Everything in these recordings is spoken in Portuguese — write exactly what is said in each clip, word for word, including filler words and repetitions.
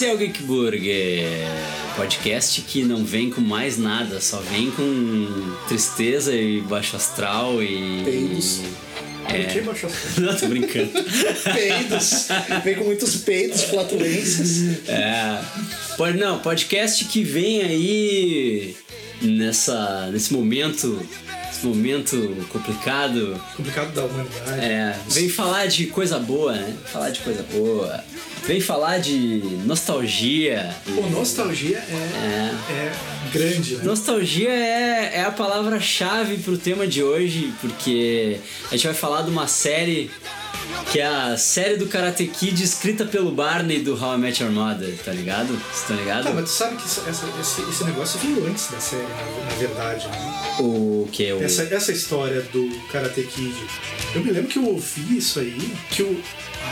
Esse é o Geek Burger, podcast que não vem com mais nada, só vem com tristeza e baixo astral e... Peidos. É. Que baixo astral? Não, tô brincando. Peidos. Vem com muitos peidos, flatulências. É. Pode, não, podcast que vem aí nessa, nesse momento... momento complicado. Complicado da humanidade. É, vem falar de coisa boa, né? Falar de coisa boa. Vem falar de nostalgia. Pô, nostalgia é, é. é grande, né? Nostalgia é, é a palavra-chave pro tema de hoje, porque a gente vai falar de uma série que é a série do Karate Kid escrita pelo Barney do How I Met Your Mother, tá ligado? Vocês estão ligados? Tá, mas tu sabe que essa, esse, esse negócio veio antes da série, na verdade, né? O que é o... Essa, essa história do Karate Kid. Eu me lembro que eu ouvi isso aí, que o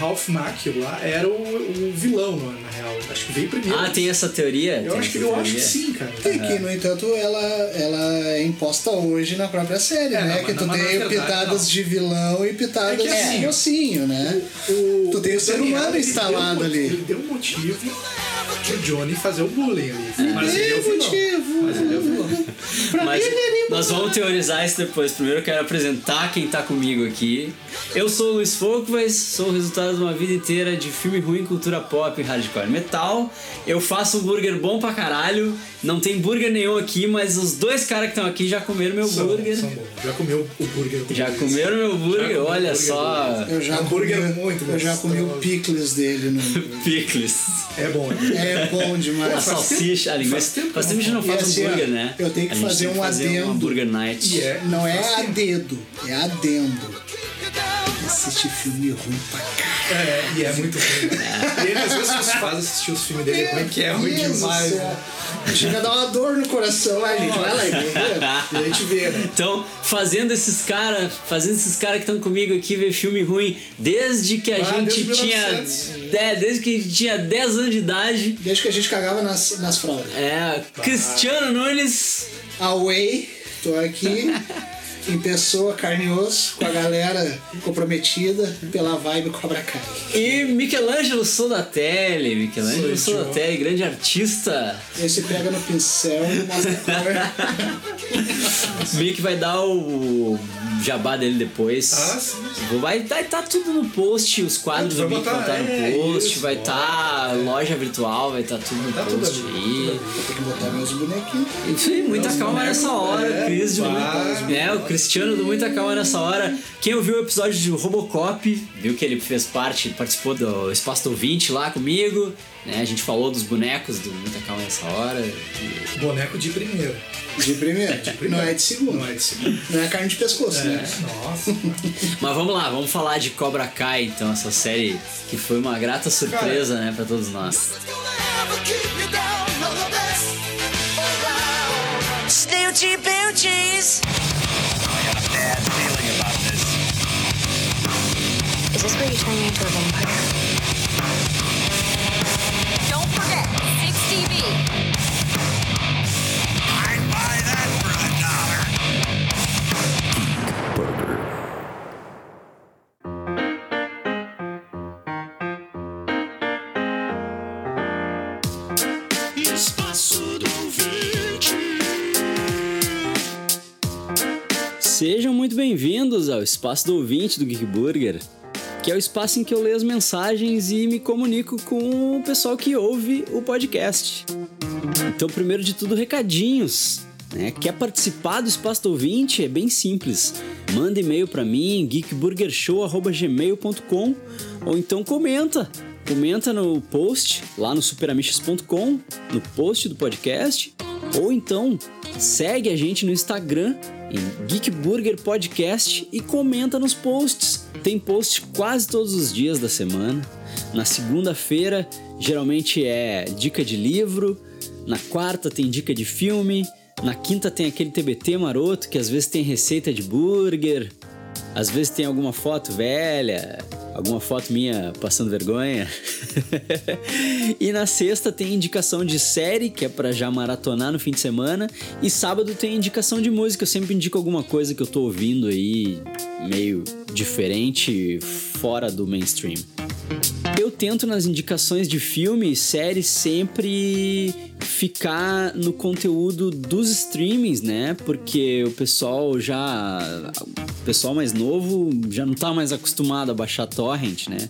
Ralph Macchio lá era o, o vilão, na real. Acho que veio primeiro. Ah, tem essa teoria? Eu, acho que, teoria? eu acho que sim, cara. Tem que, no entanto, ela, ela é imposta hoje na própria série, é, né? Não, que tu não, tem verdade, pitadas não. de vilão e pitadas é assim, de mocinho, né? O, o, tu tem o, o ser humano instalado ali. Ele deu um motivo pro Johnny fazer o bullying ali. É. Mas ele é o vilão. Mas ele é o vilão. Pra Mas mim, ele é lindo. Nós vamos teorizar isso depois. Primeiro eu quero apresentar quem tá comigo aqui. Eu sou o Luiz Folkvas, sou o resultado de uma vida inteira de filme ruim, cultura pop, hardcore metal. Eu faço um burger bom pra caralho. Não tem burger nenhum aqui, mas os dois caras que estão aqui já comeram meu são, burger. São já comeu o burger. Já burger. comeram meu burger, já olha burger só. Eu já comi muito, eu já comi o picles dele no picles. É bom. É bom demais. A salsicha, ali, mas faz tempo que não faz assim, um burger, né? Eu tenho que fazer um adendo. Burger night. Yeah. Não é a dedo, é adendo. Assistir filme ruim pra caralho. É, e é muito ruim. É. E ele às vezes os faz assistir os filmes dele, como é que é ruim demais. Né? Chega a dar uma dor no coração, a gente vai lá e vê. E a gente vê, né? Então, fazendo esses caras, fazendo esses caras que estão comigo aqui ver filme ruim, desde que a ah, gente tinha. É, desde que a gente tinha dez anos de idade. Desde que a gente cagava nas, nas fraldas. É, tá. Cristiano Nunes. Away, tô aqui. Em pessoa, carne e osso, com a galera comprometida pela vibe Cobra Kai. E Michelangelo Soldatelli, Michelangelo Soldatelli, grande artista. Esse pega no pincel e mostra a cor. Mick vai dar o jabá dele depois. Ah, sim. Vai estar tá, tá tudo no post, os quadros do Mick vão estar tá no post, isso, vai estar tá, é. loja virtual, vai estar tá tudo no tá post tudo aí. Vou ter que botar meus bonequinhos. Isso aí, muita meus calma nessa hora, é, Cris de Muita é, o Cristiano do Muita Calma Nessa Hora. Quem ouviu o episódio de Robocop, viu que ele fez parte, participou do Espaço do Ouvinte lá comigo, né? A gente falou dos bonecos do Muita Calma Nessa Hora. E... Boneco de primeiro. De primeiro. de primeiro. Não é de segundo. Não é de segundo. Não é carne de pescoço, é. né? Nossa. Mas vamos lá, vamos falar de Cobra Kai, então, essa série que foi uma grata surpresa, Cara. né, pra todos nós. Snooty Booties! Is this where you turn me into a vampire? Don't forget, six T V. I'd buy that for a dollar. Geek Burger. Espaço do Ouvinte. Sejam muito bem-vindos ao Espaço do Ouvinte do Geek Burger, que é o espaço em que eu leio as mensagens e me comunico com o pessoal que ouve o podcast. Então, primeiro de tudo, recadinhos, né? Quer participar do Espaço do Ouvinte? É bem simples. Manda e-mail para mim, geekburgershow arroba gmail ponto com, ou então comenta. Comenta no post, lá no superamiches ponto com, no post do podcast, ou então segue a gente no Instagram, em Geek Burger Podcast, e comenta nos posts. Tem post quase todos os dias da semana. Na segunda-feira, geralmente é dica de livro. Na quarta tem dica de filme. Na quinta tem aquele T B T maroto, que às vezes tem receita de burger. Às vezes tem alguma foto velha, alguma foto minha passando vergonha. E na sexta tem indicação de série, que é pra já maratonar no fim de semana. E sábado tem indicação de música. Eu sempre indico alguma coisa que eu tô ouvindo aí, meio diferente, fora do mainstream. Eu tento nas indicações de filme, série, sempre ficar no conteúdo dos streamings, né? Porque o pessoal já... O pessoal mais novo já não tá mais acostumado a baixar torrent, né?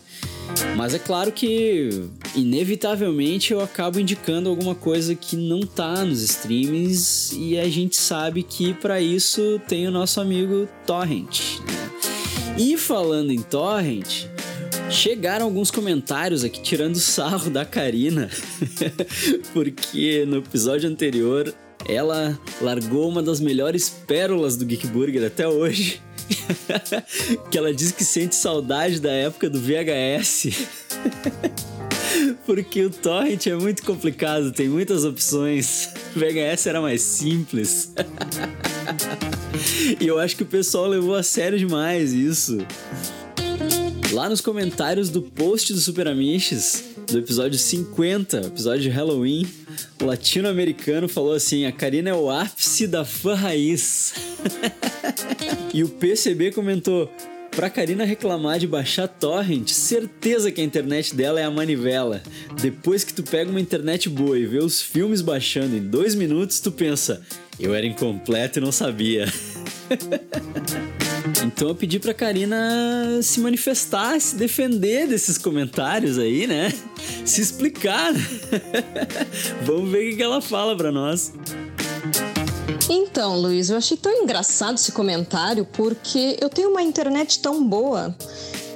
Mas é claro que, inevitavelmente, eu acabo indicando alguma coisa que não tá nos streamings, e a gente sabe que, para isso, tem o nosso amigo torrent, né? E falando em torrent... Chegaram alguns comentários aqui tirando sarro da Karina, porque no episódio anterior ela largou uma das melhores pérolas do Geek Burger até hoje, que ela diz que sente saudade da época do V H S, porque o torrent é muito complicado, tem muitas opções, o V H S era mais simples. E eu acho que o pessoal levou a sério demais isso. Lá nos comentários do post do Super Amiches, do episódio cinquenta, episódio de Halloween, o latino-americano falou assim: a Karina é o ápice da fã raiz. E o P C B comentou: pra Karina reclamar de baixar torrent, certeza que a internet dela é a manivela. Depois que tu pega uma internet boa e vê os filmes baixando em dois minutos, tu pensa: eu era incompleto e não sabia. Então eu pedi pra Karina se manifestar, se defender desses comentários aí, né? Se explicar. Vamos ver o que ela fala pra nós. Então, Luiz, eu achei tão engraçado esse comentário, porque eu tenho uma internet tão boa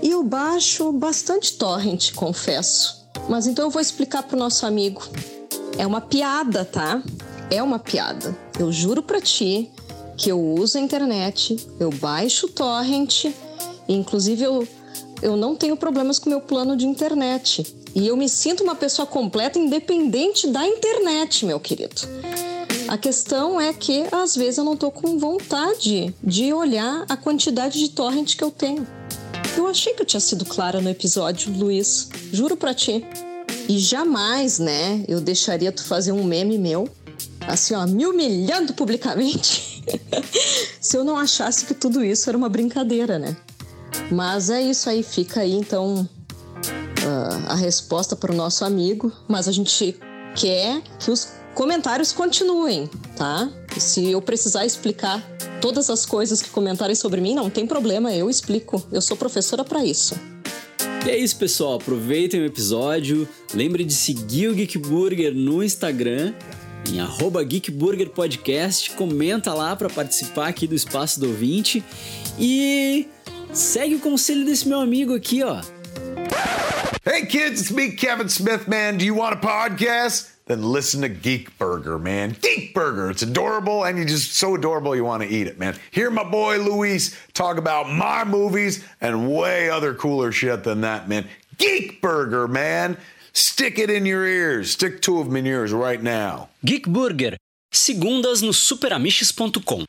e eu baixo bastante torrent, confesso. Mas então eu vou explicar pro nosso amigo. É uma piada, tá? É uma piada. Eu juro pra ti que eu uso a internet, eu baixo o torrent, inclusive eu, eu não tenho problemas com o meu plano de internet. E eu me sinto uma pessoa completa, independente da internet, meu querido. A questão é que, às vezes, eu não estou com vontade de olhar a quantidade de torrent que eu tenho. Eu achei que eu tinha sido clara no episódio, Luiz. Juro pra ti. E jamais, né, eu deixaria tu fazer um meme meu, assim, ó, me humilhando publicamente. Se eu não achasse que tudo isso era uma brincadeira, né? Mas é isso aí, fica aí então uh, a resposta para o nosso amigo. Mas a gente quer que os comentários continuem, tá? E se eu precisar explicar todas as coisas que comentarem sobre mim, não tem problema, eu explico. Eu sou professora para isso. E é isso, pessoal, aproveitem o episódio. Lembrem de seguir o Geek Burger no Instagram, em arroba geekburgerpodcast, comenta lá para participar aqui do Espaço do Ouvinte e segue o conselho desse meu amigo aqui, ó. Hey kids, it's me, Kevin Smith, man. Do you want a podcast? Then listen to Geek Burger, man. Geek Burger, it's adorable and you're just so adorable you want to eat it, man. Hear my boy Luis talk about my movies and way other cooler shit than that, man. Geek Burger, man. Stick it in your ears. Stick two of them in yours right now. Geek Burger. Segundas no super amiches ponto com.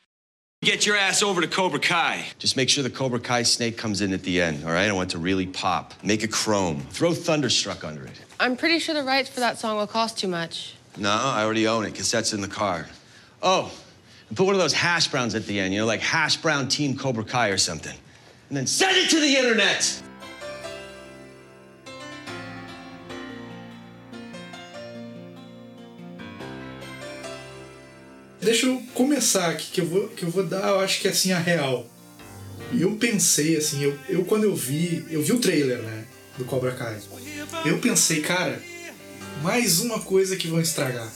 Get your ass over to Cobra Kai. Just make sure the Cobra Kai snake comes in at the end, all right? I want it to really pop. Make a chrome. Throw Thunderstruck under it. I'm pretty sure the rights for that song will cost too much. No, I already own it. Cassette's in the car. Oh, and put one of those hash browns at the end, you know, like hash brown team Cobra Kai or something. And then send it to the internet! Deixa eu começar aqui, que eu vou, que eu vou dar, eu acho que é assim, a real. Eu pensei, assim, eu, eu quando eu vi, eu vi o trailer, né, do Cobra Kai. Eu pensei, cara, mais uma coisa que vão estragar.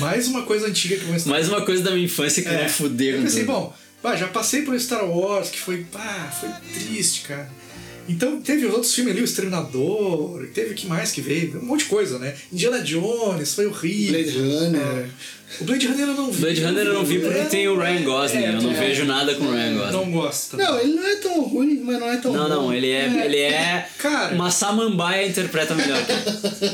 Mais uma coisa antiga que vão estragar. Mais uma coisa da minha infância que é, vão foder. Eu pensei, bom, pá, já passei por Star Wars, que foi, pá, foi triste, cara. Então teve os outros filmes ali, o Exterminador, teve o que mais que veio, um monte de coisa, né? Indiana Jones, foi horrível. Blade Runner. É. O Blade Runner eu não vi. Blade Runner eu não vi porque é, tem o Ryan Gosling, é, eu não é, vejo nada com o Ryan Gosling. Não gosto. Não, ele não é tão ruim, mas não é tão não, ruim. Não, não, ele é, é. Ele é cara, uma samambaia, interpreta melhor.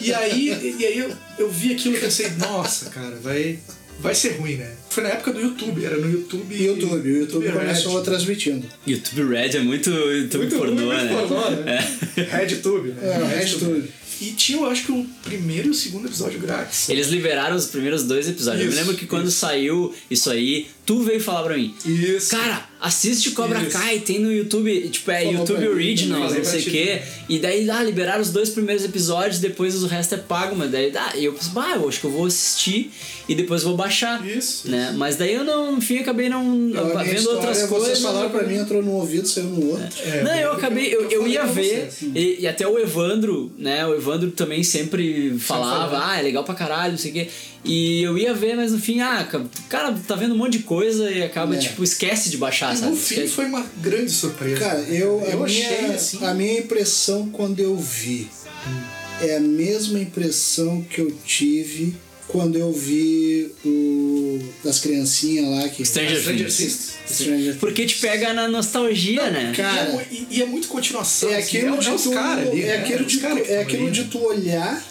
E aí, e aí eu, eu vi aquilo e pensei, nossa, cara, vai... Vai ser ruim, né? Foi na época do YouTube, era no YouTube... YouTube, o YouTube começou transmitindo. YouTube Red é muito YouTube muito pornô, né? Muito pornô, né? É. RedTube, né? É, RedTube. RedTube. E tinha, eu acho que, o primeiro e o segundo episódio grátis. Eles liberaram os primeiros dois episódios. Isso, eu me lembro que quando isso. saiu isso aí, tu veio falar pra mim. Isso. Cara, assiste Cobra Isso. Kai, tem no YouTube, tipo, é Falou YouTube Originals, não sei o quê. E daí, ah, liberaram os dois primeiros episódios, depois o resto é pago, mas daí, ah, eu pensei, bah, eu acho que eu vou assistir e depois vou baixar. Isso. Né? Isso. Mas daí eu não, enfim, acabei não eu, vendo outras coisas. Vocês falaram pra mim, entrou num ouvido, saiu no outro. É. É, não, eu acabei, eu, eu ia ver, você, e, e até o Evandro, né, o Evandro também sempre falava, ah, é legal pra caralho, não sei o quê. E eu ia ver, mas no fim, ah, cara, tá vendo um monte de coisa e acaba, é. tipo, esquece de baixar, e sabe? No fim esquece. Foi uma grande surpresa. Cara, eu, eu a achei minha, assim. A minha impressão quando eu vi hum. é a mesma impressão que eu tive quando eu vi o das criancinhas lá que Stranger, Stranger Things. Stranger porque te pega na nostalgia, não, né? Cara, e, e é muito continuação. É aquilo assim, de tu, cara, é, ali, é, aquilo de tu, é aquilo de tu olhar.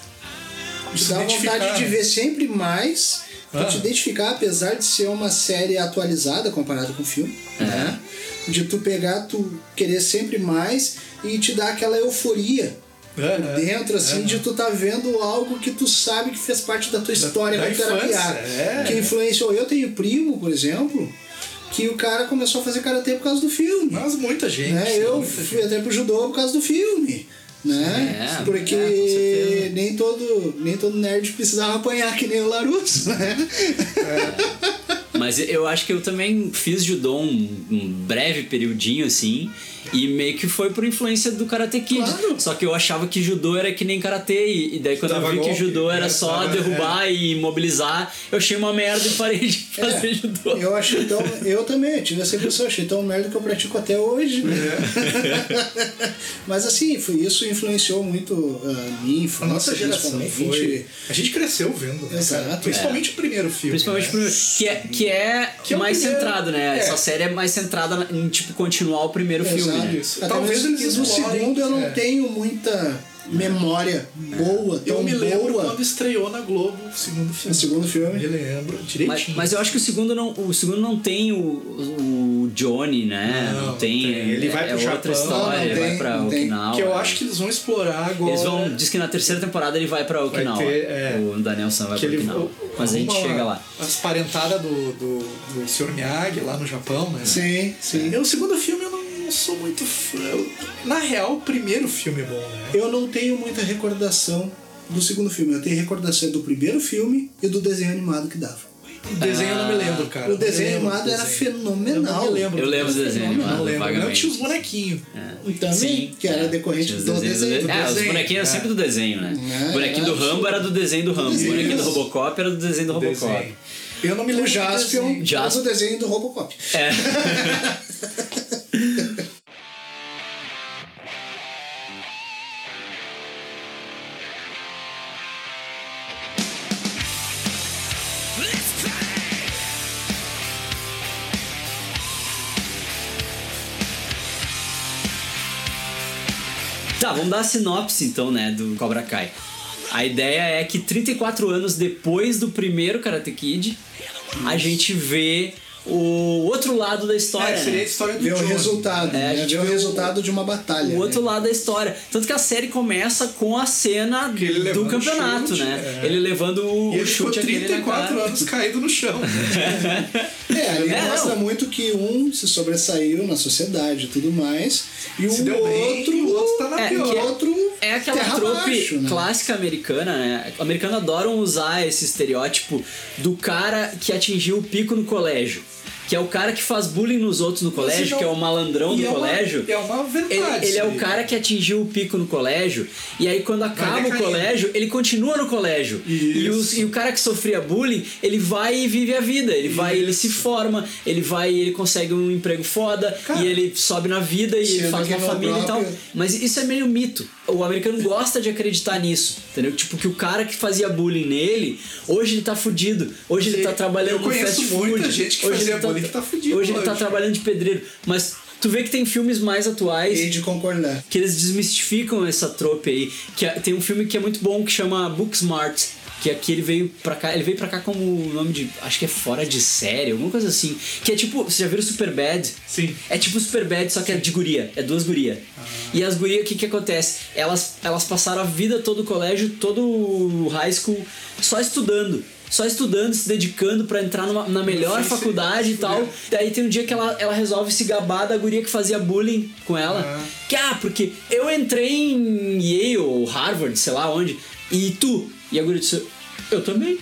Te dá vontade, né, de ver sempre mais, ah. de te identificar, apesar de ser uma série atualizada comparada com o filme, uhum. né? De tu pegar, tu querer sempre mais e te dar aquela euforia uhum. dentro, assim, uhum. de tu tá vendo algo que tu sabe que fez parte da tua história da, da infância, é. que influenciou. Eu tenho primo, por exemplo, que o cara começou a fazer karatê por causa do filme. Mas muita gente. Né? Eu muita fui gente. até pro judô por causa do filme. Né? É, porque é, nem, todo, nem todo nerd precisava apanhar que nem o LaRusso, né? É. Mas eu acho que eu também fiz judô um, um breve periodinho assim, e meio que foi por influência do Karate Kid. Claro. Só que eu achava que judô era que nem karatê, e daí quando Dava eu vi golpe, que judô era é, só é, derrubar é. e imobilizar, eu achei uma merda e parei de fazer é, judô. Eu achei tão, eu também, tive essa impressão, achei tão merda que eu pratico até hoje. Né? É. Mas assim, foi, isso influenciou muito a minha infância. A nossa geração foi... A gente cresceu vendo. Né, Exato. Principalmente é. o primeiro filme. Principalmente né? o primeiro. Que é, que é, que é mais primeiro, centrado, né? É. Essa série é mais centrada em tipo continuar o primeiro Exato. filme. Isso. Até talvez eles no segundo eu não é. tenho muita memória é. boa, tão boa. Eu me lembro boa. quando estreou na Globo o segundo filme. O segundo filme? Eu me lembro direitinho. Mas, mas eu acho que o segundo não, o segundo não tem o, o Johnny, né? Não, não tem. tem. Ele é, vai pro é Japão, outra história, não, não ele tem, vai pra Okinawa. Que eu é. acho que eles vão explorar agora. Eles vão, diz que na terceira temporada ele vai pra Okinawa. Vai ter, é, o Daniel San vai pra Okinawa. Ele, o, mas a gente chega lá. As parentadas do, do, do senhor Miyagi lá no Japão, né? Sim, sim. E o segundo filme eu não não sou muito fã. Na real, o primeiro filme é bom, né? Eu não tenho muita recordação do segundo filme. Eu tenho recordação do primeiro filme e do desenho animado que dava. O desenho ah, eu não me lembro, cara. O desenho animado era desenho. fenomenal. Eu lembro. Eu lembro do desenho animado. Eu lembro. Eu tinha os bonequinhos. É. Também, Sim, que era decorrente do desenho. desenho. Do é, desenho. Os bonequinhos eram é. sempre do desenho, né? É, o bonequinho é, do Rambo era do desenho do Rambo. O bonequinho do Robocop era do desenho do Robocop. Desenho. Eu não me lembro. O Jaspion era do desenho do Robocop. É. Tá, vamos dar a sinopse então, né, do Cobra Kai. A ideia é que trinta e quatro anos depois do primeiro Karate Kid, a gente vê o outro lado da história. É, seria a história do Vê o Johnny. resultado. É, né? a gente vê, vê o resultado de uma batalha. O né? outro lado da história. Tanto que a série começa com a cena do campeonato, chute, né? É. Ele levando o, ele o chute aqui. Ele ficou trinta e quatro anos caído no chão. é, ele é, mostra não. muito que um se sobressaiu na sociedade e tudo mais. E se o outro. Bem, o outro tá na é, pior. Outro é aquela trope baixo, né? clássica americana, né? O americano adoram usar esse estereótipo do cara que atingiu o pico no colégio. Que é o cara que faz bullying nos outros no colégio, não... que é o malandrão do é colégio. Uma, é uma verdade. Ele, ele é o cara que atingiu o pico no colégio, e aí quando acaba o colégio, ele continua no colégio. E, os, e o cara que sofria bullying, ele vai e vive a vida. Ele Isso. vai, ele se forma, ele vai, ele consegue um emprego foda, cara, e ele sobe na vida e ele faz uma família e tal. Mas isso é meio mito. O americano gosta de acreditar nisso, entendeu? Tipo, que o cara que fazia bullying nele, hoje ele tá fudido. Hoje ele, ele tá trabalhando com fast food. Muita gente que hoje fazia bullying. Ele tá fudido, hoje ele tá trabalhando de pedreiro, mas tu vê que tem filmes mais atuais e de concordar. que eles desmistificam essa trope aí, que tem um filme que é muito bom que chama Booksmart, que aqui ele veio pra cá, ele veio pra cá como o nome de, acho que é Fora de Série, alguma coisa assim, que é tipo, você já viu o Superbad? Sim. É tipo o Superbad, só que é de guria, é duas gurias. Ah. E as gurias, o que que acontece? Elas, elas passaram a vida todo o colégio, todo o high school, só estudando. só estudando, se dedicando pra entrar numa, na melhor faculdade e tal. Daí tem um dia que ela, ela resolve se gabar da guria que fazia bullying com ela. Uhum. Que, ah, porque eu entrei em Yale ou Harvard, sei lá onde, e tu? E a guria disse, eu também.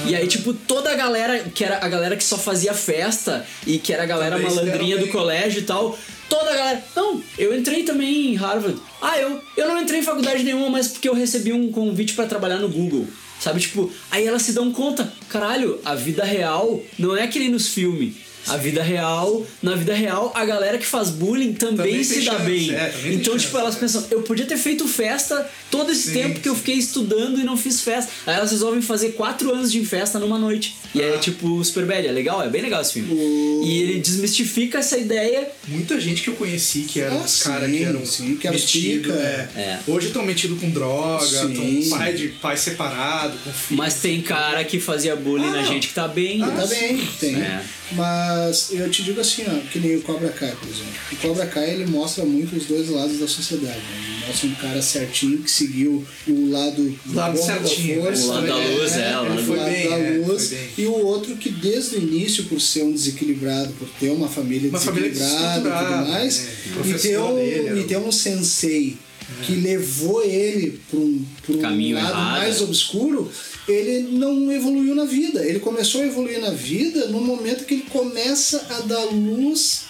Uhum. E aí, tipo, toda a galera, que era a galera que só fazia festa e que era a galera também malandrinha do colégio e tal, toda a galera, não, eu entrei também em Harvard. Ah, eu, eu não entrei em faculdade nenhuma, mas porque eu recebi um convite pra trabalhar no Google. Sabe, tipo, aí elas se dão conta, caralho, a vida real não é que nem nos filmes. A vida real, na vida real, a galera que faz bullying também, também se dá bem. É, então, tipo, elas pensam, eu podia ter feito festa todo esse sim, tempo que eu fiquei estudando e não fiz festa. Aí elas resolvem fazer quatro anos de festa numa noite. E ah. é tipo Superbad, é legal, é bem legal esse filme. O... E ele desmistifica essa ideia. Muita gente que eu conheci que era uns ah, caras que eram sim, que metido, é. É. Hoje estão metidos com droga, estão pai de pai separado, com filho. Mas tem cara que fazia bullying ah, na gente que tá bem. Ah, tá bem, tem. É. Mas Mas eu te digo assim, ó, que nem o Cobra Kai, por exemplo. O Cobra Kai, ele mostra muito os dois lados da sociedade, né? Mostra um cara certinho que seguiu o lado, o lado certinho, da força, o lado da luz, é, é, o lado bem, da luz, é, e o outro que desde o início, por ser um desequilibrado, por ter uma família uma desequilibrada família e tudo mais, é, e, ter um, dele, e ter um sensei é. que levou ele para um, pra um caminho lado errado, mais obscuro. Ele não evoluiu na vida. Ele começou a evoluir na vida no momento que ele começa a dar luz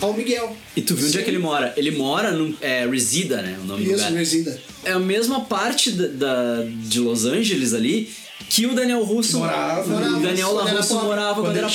ao Miguel. E tu viu onde é que ele mora? Ele mora no... É, Reseda, né? O nome do lugar. Isso, Reseda. É a mesma parte da, da, de Los Angeles ali que o Daniel LaRusso morava, morava, o Daniel LaRusso morava quando, quando era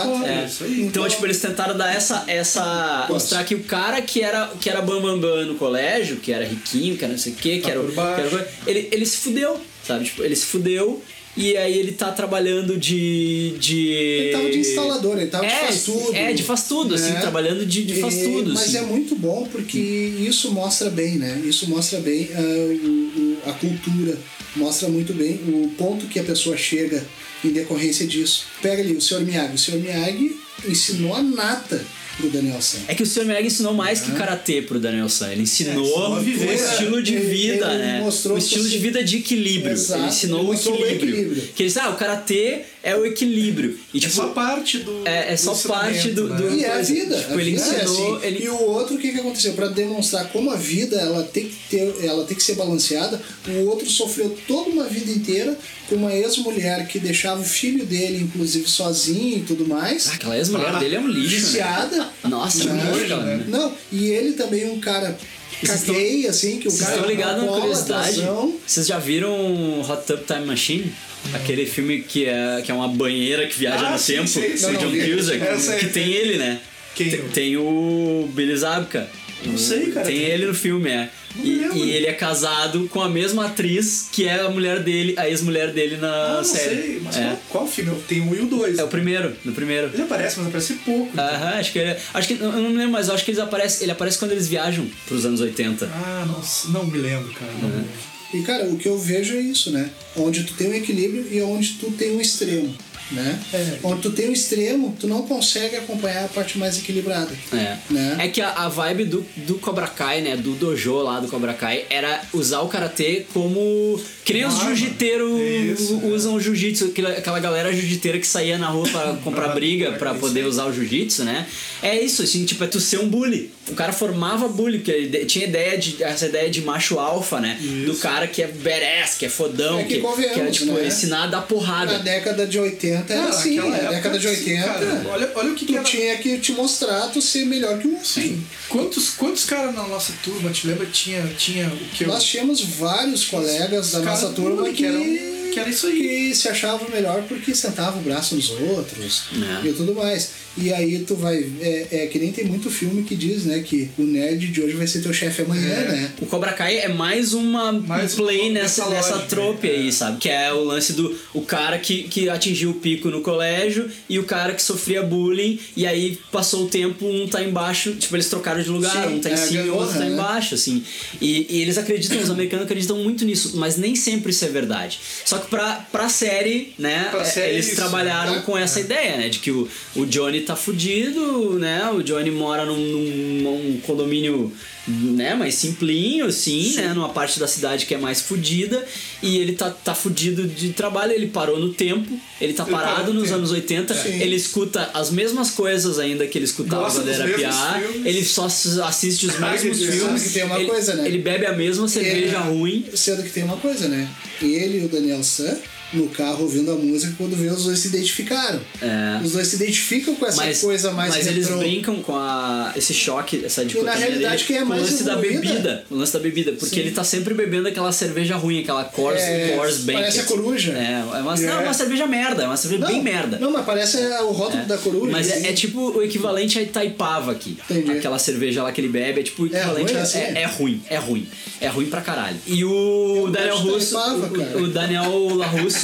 pobre. É. Isso aí. Então, então, tipo, eles tentaram dar essa... essa mostrar que o cara que era, que era bambambam no colégio, que era riquinho, que era não sei o quê, que era... Que era ele, ele se fudeu. Sabe? Tipo, ele se fudeu e aí ele tá trabalhando de... de... Ele tava de instalador, ele tava é, de faz tudo. É, de faz tudo, né? Assim, trabalhando de, de faz tudo. E, mas assim. É muito bom porque isso mostra bem, né? Isso mostra bem a, a cultura, mostra muito bem o ponto que a pessoa chega em decorrência disso. Pega ali o senhor Miyagi. O senhor Miyagi ensinou a nata pro Daniel San. É que o senhor Miyagi ensinou mais ah. que karatê pro Daniel San. Ele ensinou é, o estilo de vida, ele, ele né? Mostrou o estilo você... de vida de equilíbrio. Exato. Ele ensinou ele o, equilíbrio. o equilíbrio. Que ele disse, ah, o karatê é o equilíbrio. E, tipo, é só parte do. É, é só do parte do, né? do. E é a vida. Tipo, a vida ele ensinou. É assim. ele... E o outro, o que, que aconteceu? Pra demonstrar como a vida ela tem que ter, ela tem que ser balanceada, o outro sofreu toda uma vida inteira com uma ex-mulher que deixava o filho dele, inclusive, sozinho e tudo mais. Ah, aquela ex-mulher ah, dele é um lixo. Viciada. Né? Nossa, não, é legal, né? Não, e ele também é um cara caguei, assim, que o cara... Vocês estão ligados na curiosidade? Vocês já viram Hot Tub Time Machine? Hum. Aquele filme que é, que é uma banheira que viaja ah, no sim, tempo, sim, sim. Não, John Cusack, que tem sim. ele, né? Quem? Tem, tem o Billy Zabka. Não sei, cara. Tem, tem ele no filme, é. E, e ele é casado com a mesma atriz que é a mulher dele, a ex-mulher dele na ah, não série. Sei, mas é. Qual filme? Tem um e o dois. É o primeiro, no primeiro. Ele aparece, mas aparece pouco. Então. Aham, acho que ele. Acho que, eu não me lembro, mas eu acho que eles aparecem, ele aparece quando eles viajam pros anos oitenta. Ah, nossa, não me lembro, cara. Não uhum. me lembro. E cara, o que eu vejo é isso, né? Onde tu tem um equilíbrio e onde tu tem um extremo. Né? É. Onde tu tem o extremo, tu não consegue acompanhar a parte mais equilibrada. É, né? É que a, a vibe do, do Cobra Kai, né? Do dojo lá do Cobra Kai, era usar o karatê como... Que nem ah, os jiu-jiteiros usam o jiu-jitsu. Aquela galera jiu-jiteira que saía na rua pra comprar briga pra poder usar o jiu-jitsu, né? É isso, assim, tipo, é tu ser um bully. O cara formava bully, porque tinha ideia de, essa ideia de macho alfa, né? Isso. Do cara que é badass, que é fodão, é que, que, que era, tipo, né? ensinar a dar porrada. Na década de oitenta era ah, assim, né? Na década de oitenta. Cara, olha, olha o que, que era... tinha que te mostrar tu ser melhor que um urso. Sim. Quantos, quantos caras na nossa turma, te lembra, tinha, tinha o que eu... Nós tínhamos vários colegas da nossa turma que eram... Que era isso aí. Que se achava melhor porque sentava o braço nos outros é. e tudo mais. E aí tu vai... É, é que nem tem muito filme que diz, né? Que o nerd de hoje vai ser teu chefe amanhã, é. né? O Cobra Kai é mais uma mais play um, nessa, nessa, lógica, nessa trope é. aí, sabe? Que é o lance do... O cara que, que atingiu o pico no colégio e o cara que sofria bullying. E aí passou o tempo, um tá embaixo... Tipo, eles trocaram de lugar. Sim, um tá é em cima e o outro tá né? embaixo, assim. E, e eles acreditam, os americanos acreditam muito nisso. Mas nem sempre isso é verdade. Só Só que pra, pra série, né, pra série eles isso, trabalharam né? com essa é. ideia, né, de que o, o Johnny tá fudido, né, o Johnny mora num, num, num condomínio, né, mais simplinho, assim, Sim. né, numa parte da cidade que é mais fudida, e ele tá, tá fudido de trabalho, ele parou no tempo, ele tá ele parado nos tempo. anos oitenta, é. ele escuta as mesmas coisas ainda que ele escutava Nossa, quando era piá, ele só assiste os mesmos filmes, sendo que tem uma ele, coisa, né? ele bebe a mesma cerveja é, ruim. Sendo que tem uma coisa, né, ele e o Daniel San no carro ouvindo a música, quando vê os dois se identificaram. É. Os dois se identificam com essa mas, coisa mais Mas retrô. Eles brincam com a, esse choque, essa dicotomia. E na realidade quem é mais o lance da bebida, o lance da bebida, porque Sim. ele tá sempre bebendo aquela cerveja ruim, aquela Coors é, Coors Banquet. Parece a coruja. É, é uma, é. Não, é uma cerveja merda, é uma cerveja não, bem merda. Não, mas parece o rótulo é. da coruja. Mas é, é tipo o equivalente a Itaipava aqui. Entendi. Aquela cerveja lá que ele bebe é tipo o equivalente é ruim, a, assim? é, é ruim, é ruim. É ruim pra caralho. E o Eu Daniel Russo, o, o Daniel LaRusso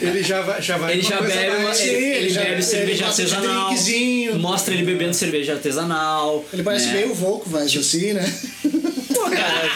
ele já vai, já vai ele já bebe uma, ele, ele, ele já, bebe cerveja ele artesanal um mostra ele bebendo cerveja artesanal ele parece né? meio Volkswagen tipo, assim, né? Pô, cara,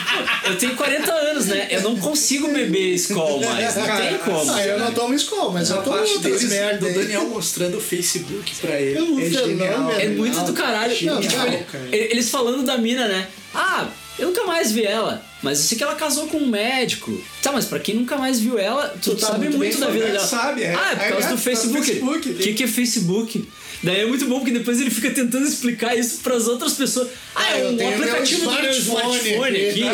eu tenho quarenta anos, né? Eu não consigo beber Skol mais, não tem como. Ah, eu não tomo Skol, mas eu tomo outras merda. O Daniel mostrando o Facebook pra ele é, é genial, é muito do caralho. Não, tipo, não, ele, cara. Eles falando da mina, né? Ah, eu nunca mais vi ela, mas eu sei que ela casou com um médico. Tá, mas pra quem nunca mais viu ela, tu, tu tá sabe muito, muito da vida dela. Sabe, é. Ah, é por causa é, do Facebook. O que, que é Facebook? Daí é muito bom, porque depois ele fica tentando explicar isso pras outras pessoas. Ah, é um aplicativo do meu smartphone aqui. É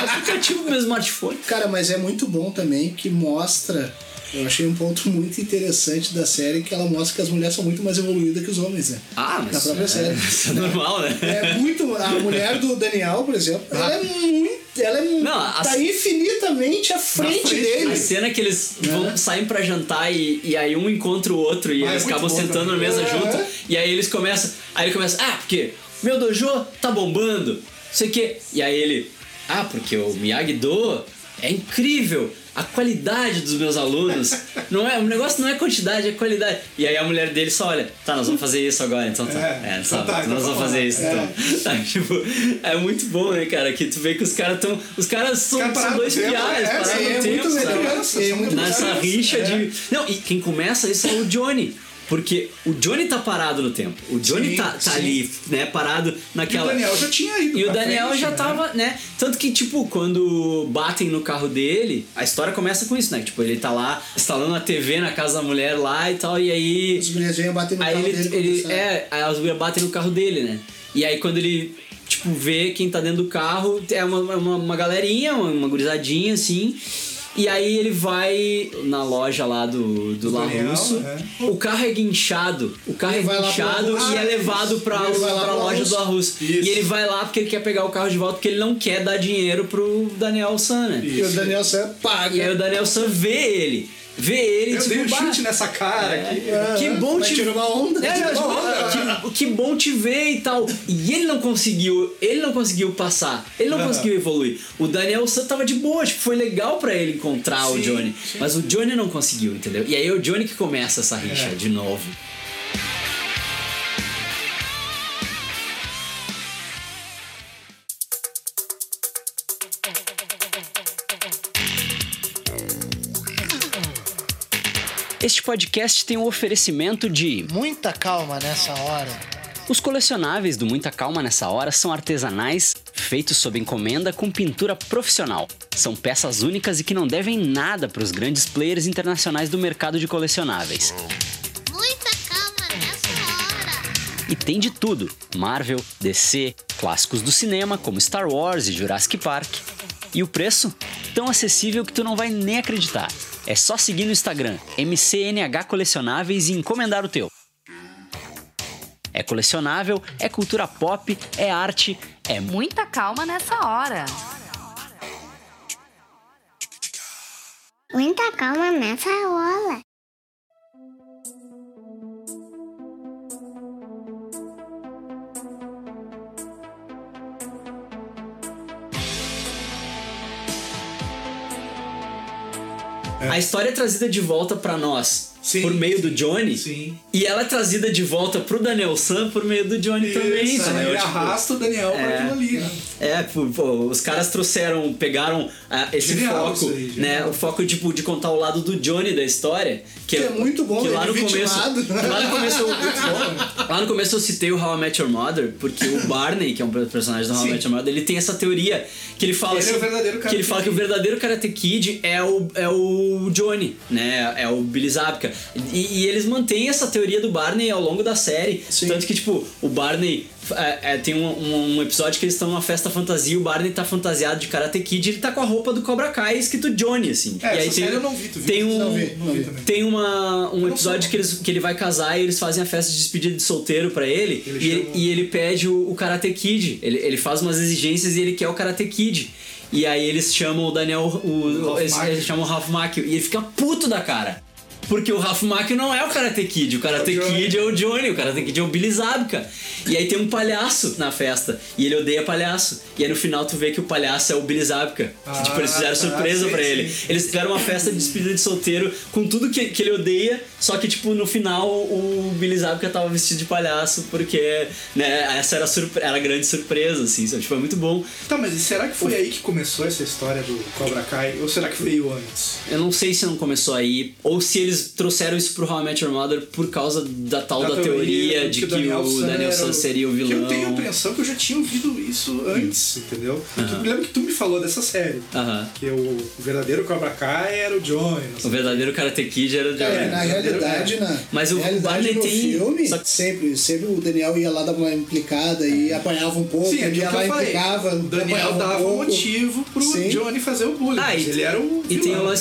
um aplicativo do meu smartphone. Cara, mas é muito bom também que mostra... Eu achei um ponto muito interessante da série, que ela mostra que as mulheres são muito mais evoluídas que os homens, né? Ah, mas... Na própria é, série. Isso é normal, né? É muito... A mulher do Daniel, por exemplo, ah. ela é muito... Ela é não, tá a... infinitamente à frente, frente dele. A cena que eles é. vão, saem pra jantar e, e aí um encontra o outro e ah, eles é acabam bom, sentando na mesa é. junto. E aí eles começam... Aí ele começa... Ah, porque meu dojo tá bombando. Sei que... E aí ele... Ah, porque o Miyagi-Do é incrível. A qualidade dos meus alunos, não é, o negócio não é quantidade, é qualidade. E aí a mulher dele só olha, tá, nós vamos fazer isso agora, então tá. É, é só, tá, nós tá vamos bom. fazer isso, é. então. Tá, tipo, é muito bom, né, cara, que tu vê que os caras tão, os caras são, cara são dois tempo, piadas, é, pararam é, no é tempo, sabe? É muito nessa melhor, rixa é. de... Não, e quem começa isso é o Johnny. Porque o Johnny tá parado no tempo. O Johnny sim, tá, tá sim. ali, né, parado naquela... E o Daniel já tinha ido. E o Daniel frente, já né? tava, né? Tanto que, tipo, quando batem no carro dele, a história começa com isso, né? Tipo, ele tá lá instalando a T V na casa da mulher lá e tal, e aí... As mulheres vêm bater no aí carro ele, dele. Ele, é, aí as mulheres batem no carro dele, né? E aí quando ele... Tipo, vê quem tá dentro do carro, é uma, uma, uma galerinha, uma, uma gurizadinha, assim... E aí ele vai na loja lá do, do LaRusso, é. o carro é guinchado, o carro ele é guinchado e é levado pra, pra, pra loja do LaRusso. E ele vai lá porque ele quer pegar o carro de volta, porque ele não quer dar dinheiro pro Daniel San, né? Isso. E o Daniel San paga. E aí o Daniel San vê ele. Ver ele... Eu tipo, dei um chute nessa cara é, aqui. É, que bom te... Tirou uma onda. É, tirou uma onda. Que, que bom te ver e tal. E ele não conseguiu... Ele não conseguiu passar. Ele não, não. conseguiu evoluir. O Daniel San tava de boa. Tipo, foi legal pra ele encontrar sim, o Johnny. Sim. Mas o Johnny não conseguiu, entendeu? E aí é o Johnny que começa essa rixa é. de novo. Este podcast tem um oferecimento de... Muita Calma Nessa Hora. Os colecionáveis do Muita Calma Nessa Hora são artesanais, feitos sob encomenda com pintura profissional. São peças únicas e que não devem nada para os grandes players internacionais do mercado de colecionáveis. Muita Calma Nessa Hora. E tem de tudo. Marvel, D C, clássicos do cinema como Star Wars e Jurassic Park. E o preço? Tão acessível que tu não vai nem acreditar. É só seguir no Instagram, M C N H Colecionáveis, e encomendar o teu. É colecionável, é cultura pop, é arte, é... Muita calma nessa hora. Muita calma nessa hora. A história é trazida de volta pra nós Sim, por meio do Johnny. Sim. E ela é trazida de volta pro Daniel-san por meio do Johnny. Isso, também. Isso, né? Ele tipo, arrasta o Daniel é, pra aquilo ali. Né? É, pô, pô, os caras trouxeram, pegaram ah, esse genial, foco, aí, né? O foco tipo, de contar o lado do Johnny da história. Que, que é, é muito bom, que lá no começo, lá no começo eu, Lá no começo eu citei o How I Met Your Mother, porque o Barney, que é um personagem do How I Met Your Mother, ele tem essa teoria que ele fala ele assim, é que ele fala que o verdadeiro Karate Kid é o, é o Johnny, né? É o Billy Zabka. E, e eles mantêm essa teoria do Barney ao longo da série. Sim. Tanto que, tipo, o Barney... É, é, tem um, um, um episódio que eles estão numa festa fantasia e o Barney tá fantasiado de Karate Kid e ele tá com a roupa do Cobra Kai escrito Johnny, assim. É, e aí tem, eu não vi, tu viu? Tem um, não vi, não vi tem uma, um episódio que, eles, que ele vai casar e eles fazem a festa de despedida de solteiro pra ele, ele e, ele, e ele pede o, o Karate Kid. Ele, ele faz umas exigências e ele quer o Karate Kid. E aí eles chamam o Daniel... O, o eles, eles chamam o Ralph Macchio e ele fica puto da cara. Porque o Ralph Macchio não é o Karate Kid, o Karate Kid é o Johnny, o Karate Kid é o Billy Zabka. E aí tem um palhaço na festa, e ele odeia palhaço. E aí no final tu vê que o palhaço é o Billy Zabka. Ah, tipo, eles fizeram surpresa ah, pra ele. Sim. Eles fizeram uma festa de despedida de solteiro com tudo que, que ele odeia, só que tipo, no final o Billy Zabka tava vestido de palhaço, porque né, essa era, surpre- era a grande surpresa, assim, sabe? Tipo, é muito bom. Tá, mas será que foi aí que começou essa história do Cobra Kai? Ou será que veio antes? Eu não sei se não começou aí, ou se eles trouxeram isso pro How I Met Your Mother por causa da tal da, da teoria, teoria de que, que Daniel o Daniel San seria o vilão. Que eu tenho a impressão que eu já tinha ouvido isso antes, entendeu? Uh-huh. Eu lembro que tu me falou dessa série. Uh-huh. Que o verdadeiro Cobra Kai era o Johnny. O verdadeiro Karate Kid era o Johnny. É, na realidade, na Mas o realidade Barney no tem... filme, Só... sempre, sempre o Daniel ia lá dar uma implicada e apanhava um pouco. Sim, é ia lá e implicava. O Daniel dava um motivo pro Sim. Johnny fazer o bullying. Ah, e ele era o E vilão,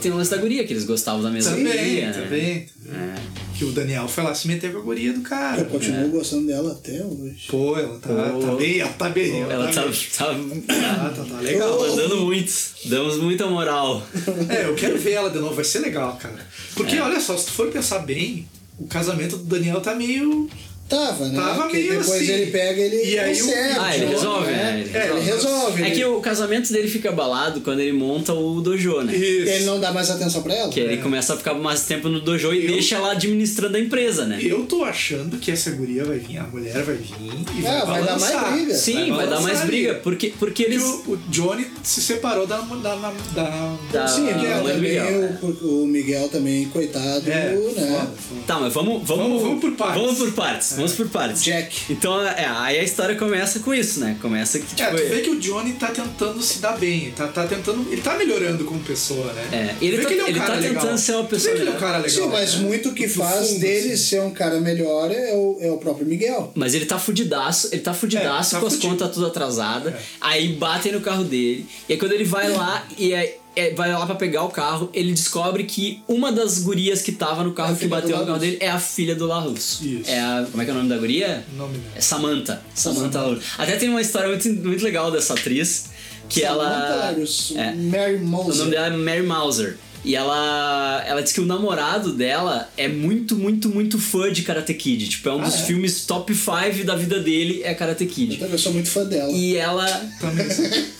tem o lance da guria que eles gostavam da mesma. Também, também. É. Que o Daniel foi lá se meter com a guria do cara. Eu continuo é. gostando dela até hoje. Pô, ela tá, oh, tá bem, ela tá bem. Ela, ela tá, tá, tá, tá, tá legal. Oh. Mandando muito. Damos muita moral. É, eu quero ver ela de novo, vai ser legal, cara. Porque, é. olha só, se tu for pensar bem, o casamento do Daniel tá meio... Tava, né? Tava meio depois assim. Ele pega ele e aí consegue, o... Ah, ele resolve, né? É, ele resolve. É que o casamento dele fica abalado quando ele monta o dojo, né? Isso. Ele não dá mais atenção pra ela? Que é. ele começa a ficar mais tempo no dojo e eu... deixa ela administrando a empresa, né? Eu tô achando que essa guria vai vir, a mulher vai vir e é, vai, vai dar mais briga. Sim, vai, vai dar mais briga. Porque, porque eles... O, o Johnny se separou da... da, da, da... da Sim, ele é, também Miguel, né? o, o Miguel também, coitado, é, né? Foda, foda. Tá, mas vamos... Vamos, vamos, vamos por partes. Vamos por partes. Vamos por partes. Jack. Então, é, aí a história começa com isso, né? Começa que, tipo... É, tu vê que o Johnny tá tentando se dar bem. Tá, tá tentando... Ele tá melhorando como pessoa, né? É. Ele tá, ele é um ele tá tentando ser uma pessoa melhor. Ele é um cara legal. Sim, mas muito que faz fundo, dele assim. ser um cara melhor é o, é o próprio Miguel. Mas ele tá fudidaço. Ele tá fudidaço é, tá com fudido. as contas tudo atrasada. É. Aí batem no carro dele. E aí quando ele vai é. lá e aí... É, vai lá pra pegar o carro, ele descobre que uma das gurias que tava no carro é que bateu no carro dele é a filha do LaRusso. Isso. É a, como é que é o nome da guria? Nome é Samantha. Samantha LaRusso. Até tem uma história muito, muito legal dessa atriz, que Samantha ela... LaRusso. É, Mary Mouser. O nome dela é Mary Mouser. E ela, ela diz que o namorado dela é muito, muito, muito fã de Karate Kid. Tipo, é um ah, dos é? filmes top cinco da vida dele, é Karate Kid. Eu também sou muito fã dela. E ela...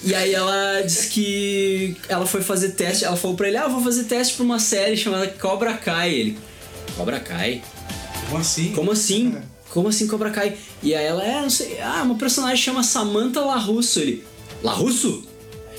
e aí ela diz que ela foi fazer teste. Ela falou pra ele, ah, eu vou fazer teste pra uma série chamada Cobra Kai. Ele, Cobra Kai? Como assim? Como assim? É. Como assim Cobra Kai? E aí ela, é, não sei... Ah, uma personagem chama Samantha LaRusso. Ele, LaRusso?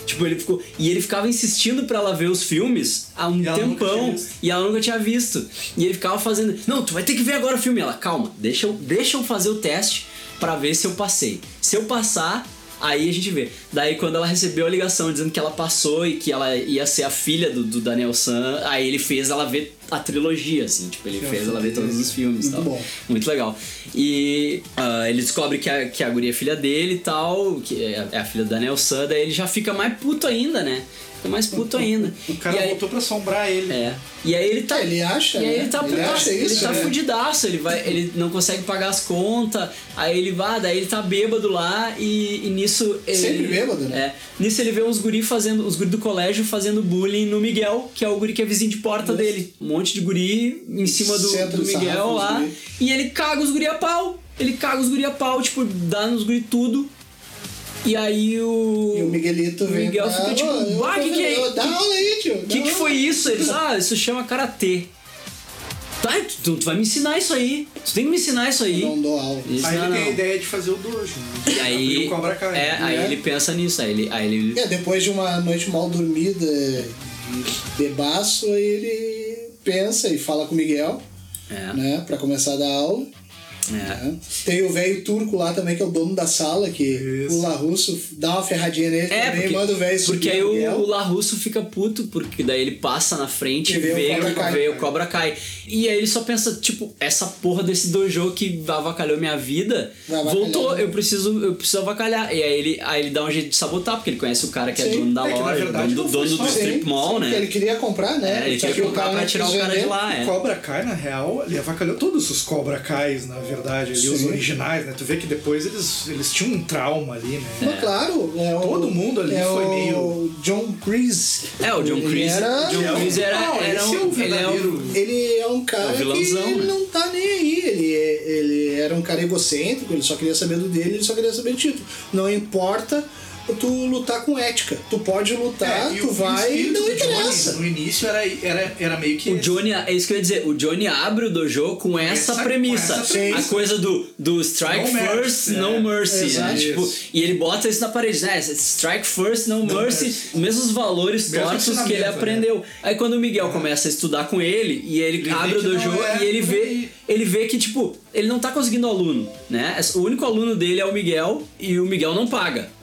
Tipo, ele ficou... E ele ficava insistindo pra ela ver os filmes há um tempão e ela nunca tinha visto. E ele ficava fazendo... Não, tu vai ter que ver agora o filme. Ela, calma, deixa eu, deixa eu fazer o teste pra ver se eu passei. Se eu passar, aí a gente vê. Daí quando ela recebeu a ligação dizendo que ela passou e que ela ia ser a filha do, do Daniel-san, aí ele fez ela ver a trilogia, assim. Tipo, ele fez ela ver todos os filmes e tal. Bom. Muito legal. E uh, ele descobre que a, que a guria é filha dele e tal, que é, é a filha do Daniel-san, daí ele já fica mais puto ainda, né? Fica mais puto ainda. O cara aí, voltou pra assombrar ele. É. E aí ele tá... Ele acha, e aí né? ele tá ele putaço, acha isso, Ele tá né? fudidaço, ele, vai, ele não consegue pagar as contas, aí ele vai, daí ele tá bêbado lá e, e nisso... Ele, Sempre bêbado, né? É. Nisso ele vê uns guri fazendo, os guri do colégio fazendo bullying no Miguel, que é o guri que é vizinho de porta Nossa. dele. Um monte de guri em cima do, do Miguel lá. E ele caga os guri a pau. Ele caga os guri a pau, tipo, dá nos guri tudo. E aí o... E o Miguelito vem. O Miguel fica tipo, ah, que que é isso? O que que foi isso? Eles, ah, isso chama karatê. Tá, tu, tu vai me ensinar isso aí. Tu tem que me ensinar isso aí. Não dou aula. Isso, aí não, ele não. tem a ideia de fazer o dojo. Né? E aí, Cobra Kai, é, aí é? ele pensa nisso. Aí ele, aí ele... É, depois de uma noite mal dormida, bebaço, aí ele pensa e fala com o Miguel, é. né, pra começar a dar aula. É. É. Tem o velho turco lá também, que é o dono da sala, que Isso. o LaRusso dá uma ferradinha nele é, também, porque, manda o velho subir. Porque aí o, o LaRusso fica puto, porque daí ele passa na frente e, e vê, vê, o, Cobra Kai, vê o Cobra Kai. E aí ele só pensa, tipo, essa porra desse dojo que avacalhou minha vida, voltou, eu preciso, eu preciso avacalhar. E aí ele, aí ele dá um jeito de sabotar, porque ele conhece o cara que sim. é dono da é loja, verdade, dono, dono do strip mall, né? Ele queria comprar, né? É, ele só queria que comprar pra tirar o cara de lá. O Cobra Kai, na real, ele avacalhou todos os Cobra Kais, na verdade. Verdade, ali, os originais, né? Tu vê que depois eles, eles tinham um trauma ali, né? Mas, claro, é todo o, mundo ali é foi meio. O John Kreese. É, o John Kreese. Era... John Kreese era, não, era, era um, um ele, é um, ele é um cara é um vilãozão, que né? não tá nem aí. Ele, é, ele era um cara egocêntrico, ele só queria saber do dele, ele só queria saber do título. Não importa tu lutar com ética. Tu pode lutar, é, tu o vai e não interessa. Johnny, no início era, era, era meio que... O Johnny, é isso que eu ia dizer, o Johnny abre o dojo com essa, essa premissa. Com essa premissa. A coisa do, do strike no first, mercy, no é. mercy. Né? Tipo, e ele bota isso na parede, né? Strike first, no, no mercy. mercy. Mesmos valores Mesmo tortos que ele aprendeu. Né? Aí quando o Miguel é. começa a estudar com ele, e ele, ele abre o dojo é, e ele vê... ele vê que, tipo, ele não tá conseguindo aluno, né? O único aluno dele é o Miguel, e o Miguel não paga.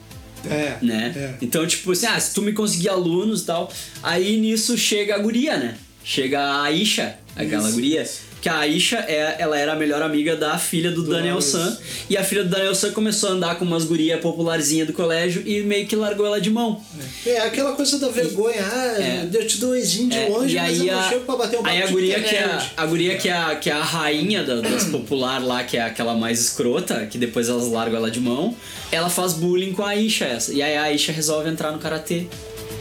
É, né? É. Então, tipo assim, ah, se tu me conseguir alunos e tal. Aí nisso chega a guria, né? Chega a Aisha, aquela Isso. guria. Que a Aisha, é, ela era a melhor amiga da filha do, do Daniel San. E a filha do Daniel San começou a andar com umas gurias popularzinhas do colégio e meio que largou ela de mão. É, aquela coisa da vergonha. Ah, é, eu te dou um exinho de é, longe, mas eu não chego pra bater um papo. Aí a guria, que é, a guria que, é, que é a rainha da, das popular lá, que é aquela mais escrota, que depois elas largam ela de mão, ela faz bullying com a Aisha. Essa, e aí a Aisha resolve entrar no karatê.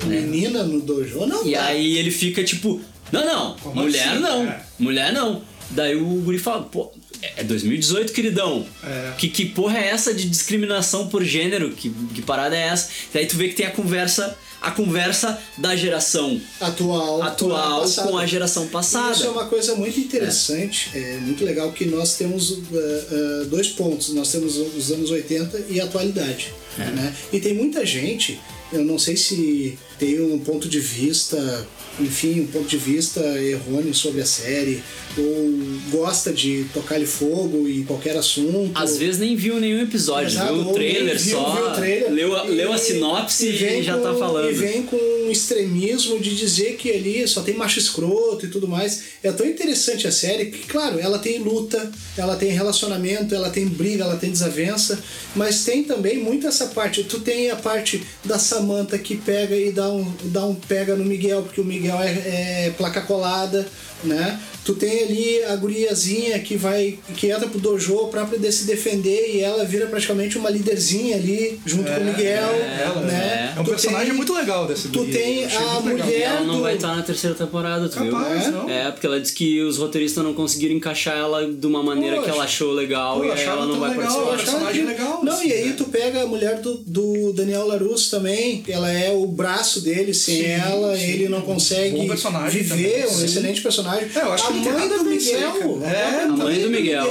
Menina né? no dojo, não E tá. aí ele fica tipo... Não, não. Como mulher assim, não. Cara? Mulher não. Daí o guri fala, pô, é dois mil e dezoito, queridão. É. Que, que porra é essa de discriminação por gênero? Que, que parada é essa? Daí tu vê que tem a conversa, a conversa da geração atual, atual com a geração passada. E isso é uma coisa muito interessante, é, é muito legal que nós temos uh, uh, dois pontos. Nós temos os anos oitenta e a atualidade. É. Né? E tem muita gente, eu não sei se tem um ponto de vista... enfim, um ponto de vista errôneo sobre a série, ou gosta de tocar-lhe fogo em qualquer assunto. Às vezes nem viu nenhum episódio, Exato, viu o trailer viu, só, viu o trailer, leu, a, e, leu a sinopse e, e já com, tá falando. E vem com um extremismo de dizer que ali só tem macho escroto e tudo mais. É tão interessante a série que, claro, ela tem luta, ela tem relacionamento, ela tem briga, ela tem desavença, mas tem também muito essa parte. Tu tem a parte da Samantha que pega e dá um, dá um pega no Miguel, porque o Miguel Miguel é, é placa colada, né? Tu tem ali a guriazinha que vai, que entra pro dojo pra poder se defender, e ela vira praticamente uma líderzinha ali, junto é, com o Miguel. É, ela, né? é um tu personagem tem, muito legal desse Tu guria. tem a mulher legal. Ela não do... vai estar na terceira temporada, tu Capaz, viu? Não. É, porque ela disse que os roteiristas não conseguiram encaixar ela de uma maneira Poxa. que ela achou legal, Pô, e aí ela não vai legal, participar. Personagem legal, não, assim, e aí né? tu pega a mulher do, do Daniel LaRusso também, ela é o braço dele, sem sim, ela sim. ele não consegue viver, também. um sim. excelente personagem. É, eu acho a mãe do Miguel, é, a mãe do Miguel,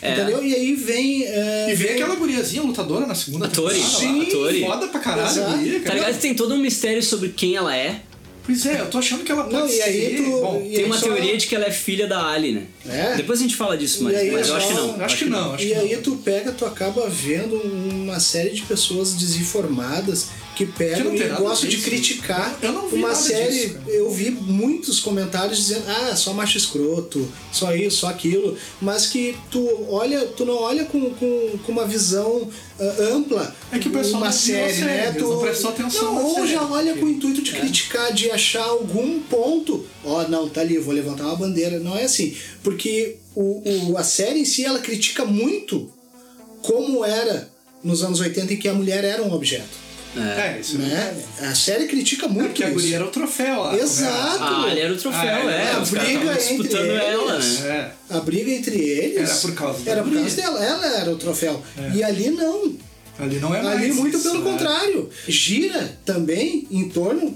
é, entendeu? É. E aí vem... É, e vem, vem aquela guriazinha lutadora na segunda temporada. A Tori. Foda pra caralho. A guria, cara. Tá ligado? Tem todo um mistério sobre quem ela é. Pois é, eu tô achando que ela pode não, ser... E aí tu, Bom, e tem aí uma teoria ela... de que ela é filha da Ali, né? É. Depois a gente fala disso, mas, mas eu acho que não. Acho que não. E aí tu pega, tu acaba vendo uma série de pessoas desinformadas... que pegam e gostam de criticar uma série. Disso, eu vi muitos comentários dizendo, ah, só macho escroto, só isso, só aquilo, mas que tu olha, tu não olha com, com, com uma visão uh, ampla é que o pessoal uma série, série, né? Tu, não prestou atenção não, ou série, já olha porque... com o intuito de é. criticar, de achar algum ponto, ó, oh, não, tá ali, eu vou levantar uma bandeira, não é assim, porque o, o, a série em si, ela critica muito como era nos anos oitenta, em que a mulher era um objeto. É, é, isso né? é. A série critica muito porque isso. Porque a guria era o troféu lá. Exato. A Ali era o troféu, ah, é. A briga entre eles. Ela, né? A briga entre eles. Era por causa dela. Era por causa dela. Ela era o troféu. É. E ali não. Ali não é mais Ali muito isso, pelo né? contrário. Gira também em torno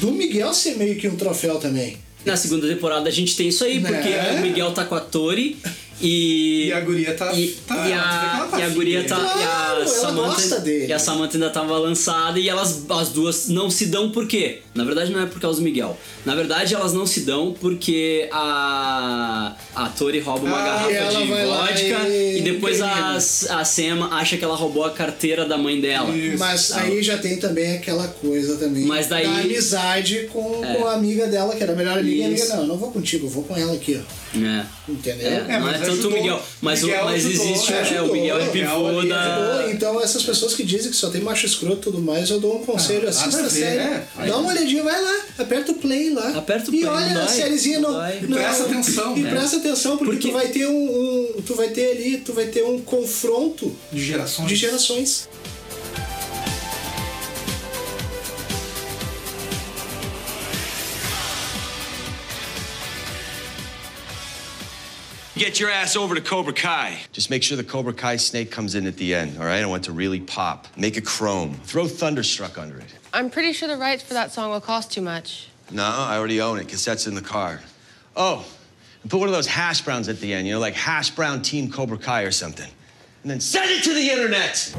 do Miguel ser meio que um troféu também. Na segunda temporada a gente tem isso aí, porque né? O Miguel tá com a Tori e... E a guria tá... E, tá, e a, tá e a guria tá... Claro, e a Samantha, gosta dele. E a Samantha ainda tava lançada e elas, as duas não se dão por quê? Na verdade não é por causa do Miguel. Na verdade elas não se dão porque a... A Tori rouba uma ah, garrafa de vodka e, e depois a, a Sam acha que ela roubou a carteira da mãe dela. Isso. Mas ah, aí já tem também aquela coisa também... Mas daí... Da amizade com, é. com a amiga dela, que era a melhor amiga. E a amiga, não, eu não vou contigo, eu vou com ela aqui, ó. É. Entendeu? É, é, mas tanto o Miguel, mas, Miguel o, mas ajudou, existe ajudou, o Miguel é da... Então essas pessoas que dizem que só tem macho escroto e tudo mais, eu dou um conselho, ah, assista a série, né? Dá uma olhadinha, vai lá, aperta o play lá, aperta o play, e olha vai, a sériezinha, não, não, e presta não, atenção, e, é. e presta atenção porque, porque... tu vai ter um, um, tu vai ter ali, tu vai ter um confronto de gerações. De gerações. Get your ass over to Cobra Kai. Just make sure the Cobra Kai snake comes in at the end, all right? I want it to really pop. Make a chrome. Throw Thunderstruck under it. I'm pretty sure the rights for that song will cost too much. No, I already own it. Cassette's in the car. Oh, and put one of those hash browns at the end, you know, like hash brown team Cobra Kai or something. And then send it to the internet!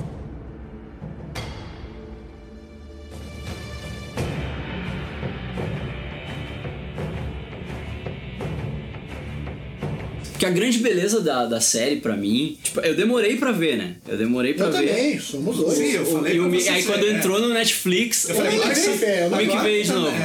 Que a grande beleza da, da série pra mim, tipo, eu demorei pra ver, né? Eu demorei pra eu ver. Eu também, somos dois. Sim, eu falei o, pra você, aí quando é. entrou no Netflix, eu falei, o Mickey veio de novo.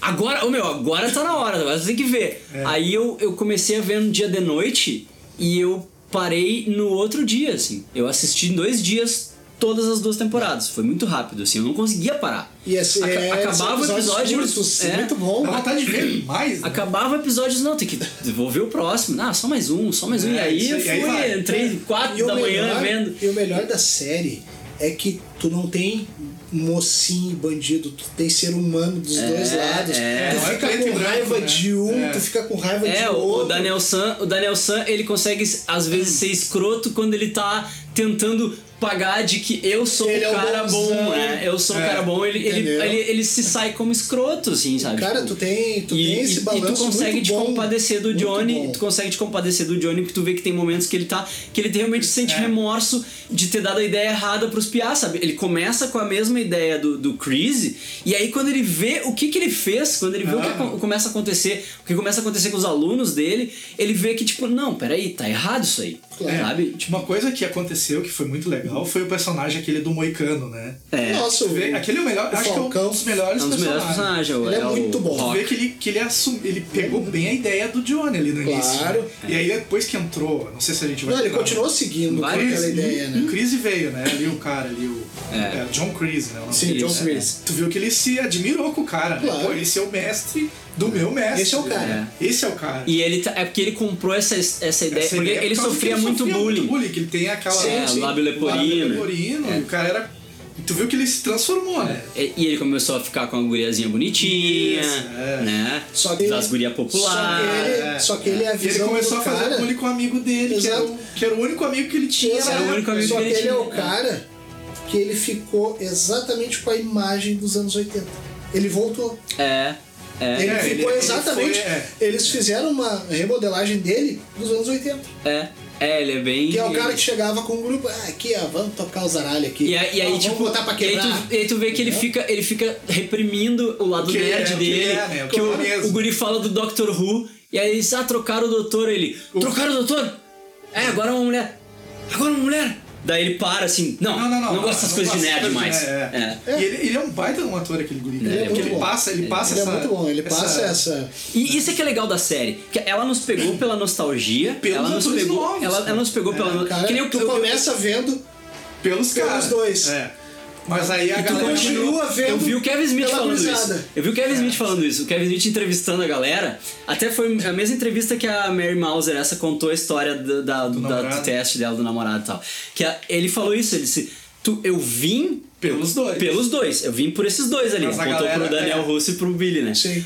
Agora, o meu, agora tá na hora, você tem que ver. É. Aí eu, eu comecei a ver no dia de noite e eu parei no outro dia, assim. Eu assisti em dois dias todas as duas temporadas. Foi muito rápido, assim, eu não conseguia parar. E esse, Ac- é, acabava o episódio. Curtos, é, muito bom. Dá vontade de ver mais. Né? Acabava o episódio, não, tem que devolver o próximo. Ah, só mais um, só mais um. É, e aí eu fui, aí entrei quatro e da melhor, manhã vendo. E o melhor da série é que tu não tem mocinho e bandido, tu tem ser humano dos é, dois lados. É. Tu fica é, com raiva né? de um, é. tu fica com raiva é, de o, outro. O Daniel San, o Daniel San, ele consegue às vezes ser escroto quando ele tá tentando pagar de que eu sou ele um cara é um bom, né? Eu sou é, um cara bom, ele, ele, ele, ele se sai como escroto, assim, sabe? Cara, tipo, tu tem, tu e, tem esse balanço. E tu consegue muito te bom, compadecer do Johnny, bom. tu consegue te compadecer do Johnny, porque tu vê que tem momentos que ele tá. Que ele realmente sente é. remorso de ter dado a ideia errada pros piás, sabe? Ele começa com a mesma ideia do, do Kreese, e aí quando ele vê o que, que ele fez, quando ele vê ah. o que co- começa a acontecer, o que começa a acontecer com os alunos dele, ele vê que, tipo, não, peraí, tá errado isso aí. É, sabe? Uma coisa que aconteceu que foi muito legal foi o personagem aquele do Moicano, né? É. Nossa, vê, aquele é o melhor, o acho Falcão, que é um dos melhores é um dos personagens. personagens. Ele é, é muito bom. Tu vê que ele, que ele, assum, ele pegou bem a ideia do Johnny ali no claro. início. Claro. É. E aí depois que entrou, não sei se a gente vai. Não, ele continuou seguindo com aquela ideia, né? O Kreese veio, né? Ali o cara, ali o. É. É, John Kreese, né? Sim, Kreese, John Kreese. É. Tu viu que ele se admirou com o cara, claro. né? Pô, esse é o mestre. Do meu mestre. Esse é o cara. É. Esse é o cara. E ele é porque ele comprou essa, essa ideia. Essa porque ideia, ele, por sofria, ele muito sofria muito bullying. Muito bullying, que ele tem aquela. Sim, é, sim. Lábio leporino. leporino é. E o cara era. Tu viu que ele se transformou, é. né? E ele começou a ficar com uma guriazinha bonitinha, isso, é. né? Só que ele, das gurias populares. Só que ele, é. só que ele é a visão. E ele começou a fazer cara. bullying com um amigo dele, que era, o, que era o único amigo que ele tinha. Era o único amigo só que ele tinha. é o cara que ele ficou exatamente com a imagem dos anos oitenta. Ele voltou. É. É, ele ficou ele, exatamente. Ele foi, é. Eles fizeram uma remodelagem dele dos anos oitenta. É, é, ele é bem. Que é o cara ele... que chegava com o grupo. Ah, aqui, ó, vamos tocar os aralhos aqui. E, a, e aí, ó, tipo, vamos botar pra quebrar. E aí, tu, e aí tu vê que ele fica, ele fica reprimindo o lado nerd é, dele. Que, é, né? que o, o guri fala do Doctor Who. E aí eles, ah, trocaram o doutor. Ele. O... Trocaram o doutor? É, agora é uma mulher. Agora é uma mulher. Daí ele para assim, não, não, não, não, não gosto dessas coisas de nerd mais. É, é. É. E ele, ele é um baita de um ator, aquele guri. Ele, é, é ele passa, ele passa ele essa... Ele é muito bom, ele passa essa... essa... E isso é que é legal da série, que ela nos pegou pela nostalgia, pelos ela nos pegou... Novos, ela, ela nos pegou é, pela... No... Cara, que nem eu, tu eu, começa eu, vendo pelos, pelos dois. É. Mas aí a galera continua vendo. Eu vi o Kevin Smith falando cruzada. isso. Eu vi o Kevin Smith falando isso. O Kevin Smith entrevistando a galera. Até foi a mesma entrevista que a Mary Mouser, essa contou a história do, da, do, do, da, do teste dela, do namorado e tal. Que a, ele falou isso, ele disse: tu, eu vim pelos dois. Pelos dois. Eu vim por esses dois ali. Mas contou galera, pro Daniel é. Russo e pro Billy, né? Sim.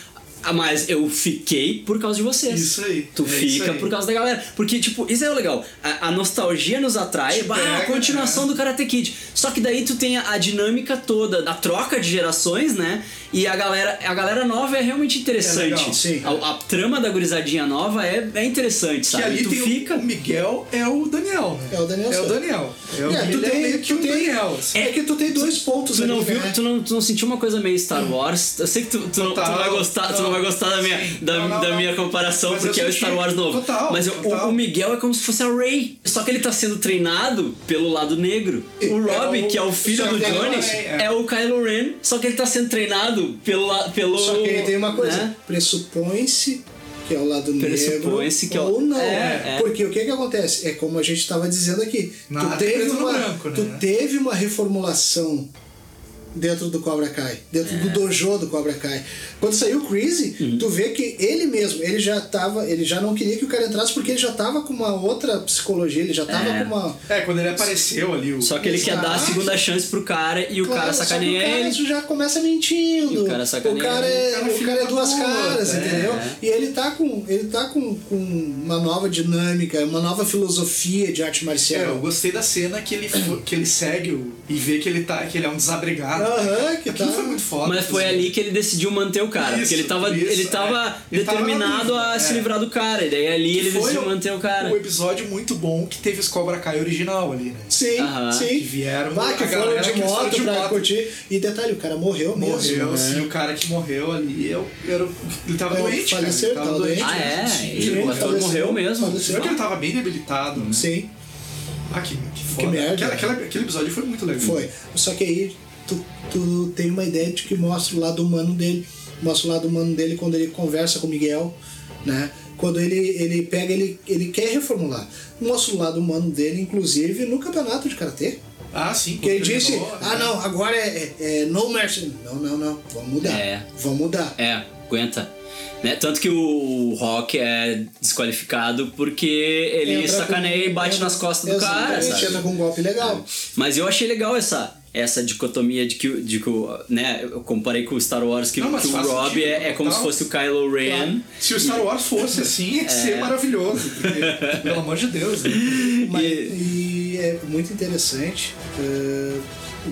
Mas eu fiquei por causa de vocês. Isso aí. Tu é fica aí. Por causa da galera. Porque, tipo, isso é o legal. A, a nostalgia nos atrai. Bah, pega, a continuação é. do Karate Kid. Só que daí tu tem a, a dinâmica toda, a troca de gerações, né? E a galera, a galera nova é realmente interessante. É legal, sim. A, a trama da gurizadinha nova é, é interessante, sabe? Que ali tu tem fica... o Miguel é o Daniel, né? É o Daniel. É o Daniel. É o é, tu tem, é que tu tem, Daniel. É que tu tem dois pontos tu ali, não viu, né? Tu não, tu não sentiu uma coisa meio Star Wars? Eu sei que tu, tu, total, não, tu, vai, gostar, total, tu não vai gostar da minha, da, não, não, da minha comparação, porque é o Star Wars novo. Total, mas eu, total. O Miguel é como se fosse a Rey. Só que ele tá sendo treinado pelo lado negro. E, o Robbie, é o, que é o filho do Johnny, é. é o Kylo Ren. Só que ele tá sendo treinado Pela, pelo, só que ele tem uma coisa, né? Pressupõe-se que é o lado negro é o... ou não, é, é. Porque o que que acontece? É como a gente estava dizendo aqui, nada tu, teve uma, branco, né? tu teve uma reformulação dentro do Cobra Kai, dentro é. do dojo do Cobra Kai. Quando saiu o Kreese, uhum. tu vê que ele mesmo, ele já tava, ele já não queria que o cara entrasse porque ele já tava com uma outra psicologia, ele já tava é. com uma... É, quando ele apareceu ali... O... Só que ele Exato. quer dar a segunda chance pro cara e claro, o cara sacaneia ele. o cara isso já começa mentindo. O cara, o cara é, é, o cara é duas boa, caras, é. entendeu? E ele tá, com, ele tá com, com uma nova dinâmica, uma nova filosofia de arte marcial. É, eu gostei da cena que ele, que ele segue o, e vê que ele, tá, que ele é um desabrigado. Aham, que aquilo tá. foi muito foda. Mas foi assim. ali que ele decidiu manter o cara. Isso, porque ele tava, isso, ele tava é. determinado ele tava dúvida, a é. se livrar do cara. E daí ali que ele decidiu manter o cara. Foi um episódio muito bom que teve os Cobra Kai original ali, né? Sim, Aham. sim. Que vieram ah, que foram de moto pra moto. curtir. E detalhe, o cara morreu mesmo. Morreu, né? sim. O cara que morreu ali, eu, eu, ele tava eu doente, cara. Ele tava doente. Ah, é? Sim, ele faleceu, morreu mesmo. Faleceu. Porque ele tava bem debilitado. Né? Sim. Ah, que, que foda. Que merda. Aquela, aquele episódio foi muito legal. Foi. Só que aí... Tu, tu tem uma ideia de que mostra o lado humano dele, mostra o lado humano dele quando ele conversa com o Miguel, né? Quando ele, ele pega, ele, ele quer reformular. Mostra o lado humano dele, inclusive, no campeonato de karatê. Ah, sim. Que ele disse, novo, ah né? não, agora é, é, é no mercy. Não, não, não, vamos mudar, é. vamos mudar. É, aguenta. Né? Tanto que o Rock é desqualificado porque ele entra sacaneia com... e bate entra... nas costas do Exatamente, cara. Exatamente, entra com um golpe legal. Mas eu achei legal essa, essa dicotomia de que, de que né? eu comparei com o Star Wars, que, não, que o Robbie é, é como se fosse o Kylo Ren. Claro. Se o Star Wars fosse assim, ia é... ser maravilhoso. Porque, pelo amor de Deus. Né? Mas, e... e é muito interessante uh,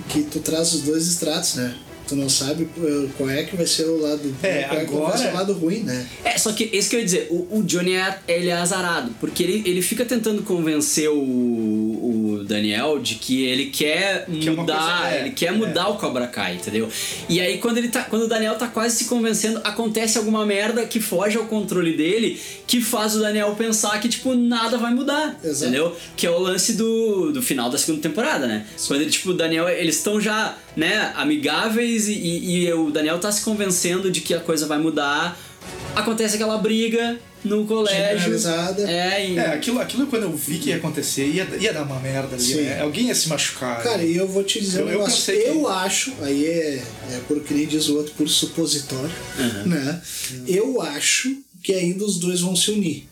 que tu traz os dois extratos, né? Tu não sabe qual é que vai ser o lado é, qual agora... vai ser o lado ruim, né? É, só que isso que eu ia dizer, o, o Johnny é, ele é azarado, porque ele, ele fica tentando convencer o, o Daniel de que ele quer que mudar, é, ele quer mudar é. o Cobra Kai, entendeu? E aí quando, ele tá, quando o Daniel tá quase se convencendo, acontece alguma merda que foge ao controle dele, que faz o Daniel pensar que, tipo, nada vai mudar, Exato. entendeu? Que é o lance do, do final da segunda temporada, né? Sim. Quando ele, tipo, o Daniel, eles estão já, né, amigáveis, E, e o Daniel tá se convencendo de que a coisa vai mudar. Acontece aquela briga no colégio. É, e... é aquilo, aquilo quando eu vi que ia acontecer, ia, ia dar uma merda ali, né? Alguém ia se machucar. Cara, e né? eu vou te dizer eu, um negócio. Eu, eu que... acho, aí é, é por que nem diz o outro, por supositório, uhum. né? Uhum. Eu acho que ainda os dois vão se unir.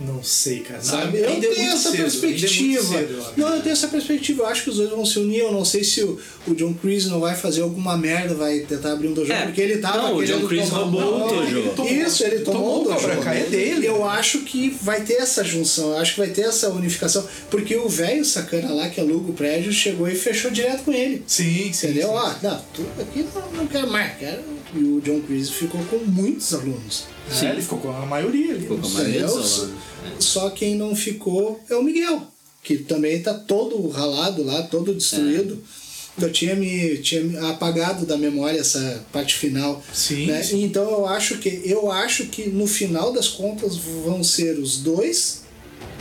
Não sei, cara. Sabe? Eu tenho essa cedo, perspectiva. Cedo, eu não, eu tenho essa perspectiva. Eu acho que os dois vão se unir. Eu não sei se o, o John Kreese não vai fazer alguma merda, vai tentar abrir um dojo. É, porque ele tava. Não, o John Kreese roubou o dojo. Isso, ele tomou o dojo. É dele. Eu acho que vai ter essa junção. Eu acho que vai ter essa unificação. Porque o velho sacana lá que aluga o prédio chegou e fechou direto com ele. Sim, sim. Entendeu? Ó, ah, não, tu aqui não, não quero mais. Quero. E o John Kreese ficou com muitos alunos. Sim, é, ele ficou com a maioria ali. Ficou com a maioria dos Só quem não ficou é o Miguel, que também tá todo ralado lá, todo destruído. É. Eu tinha me, tinha me apagado da memória essa parte final. Sim, né? sim. Então eu acho que eu acho que no final das contas vão ser os dois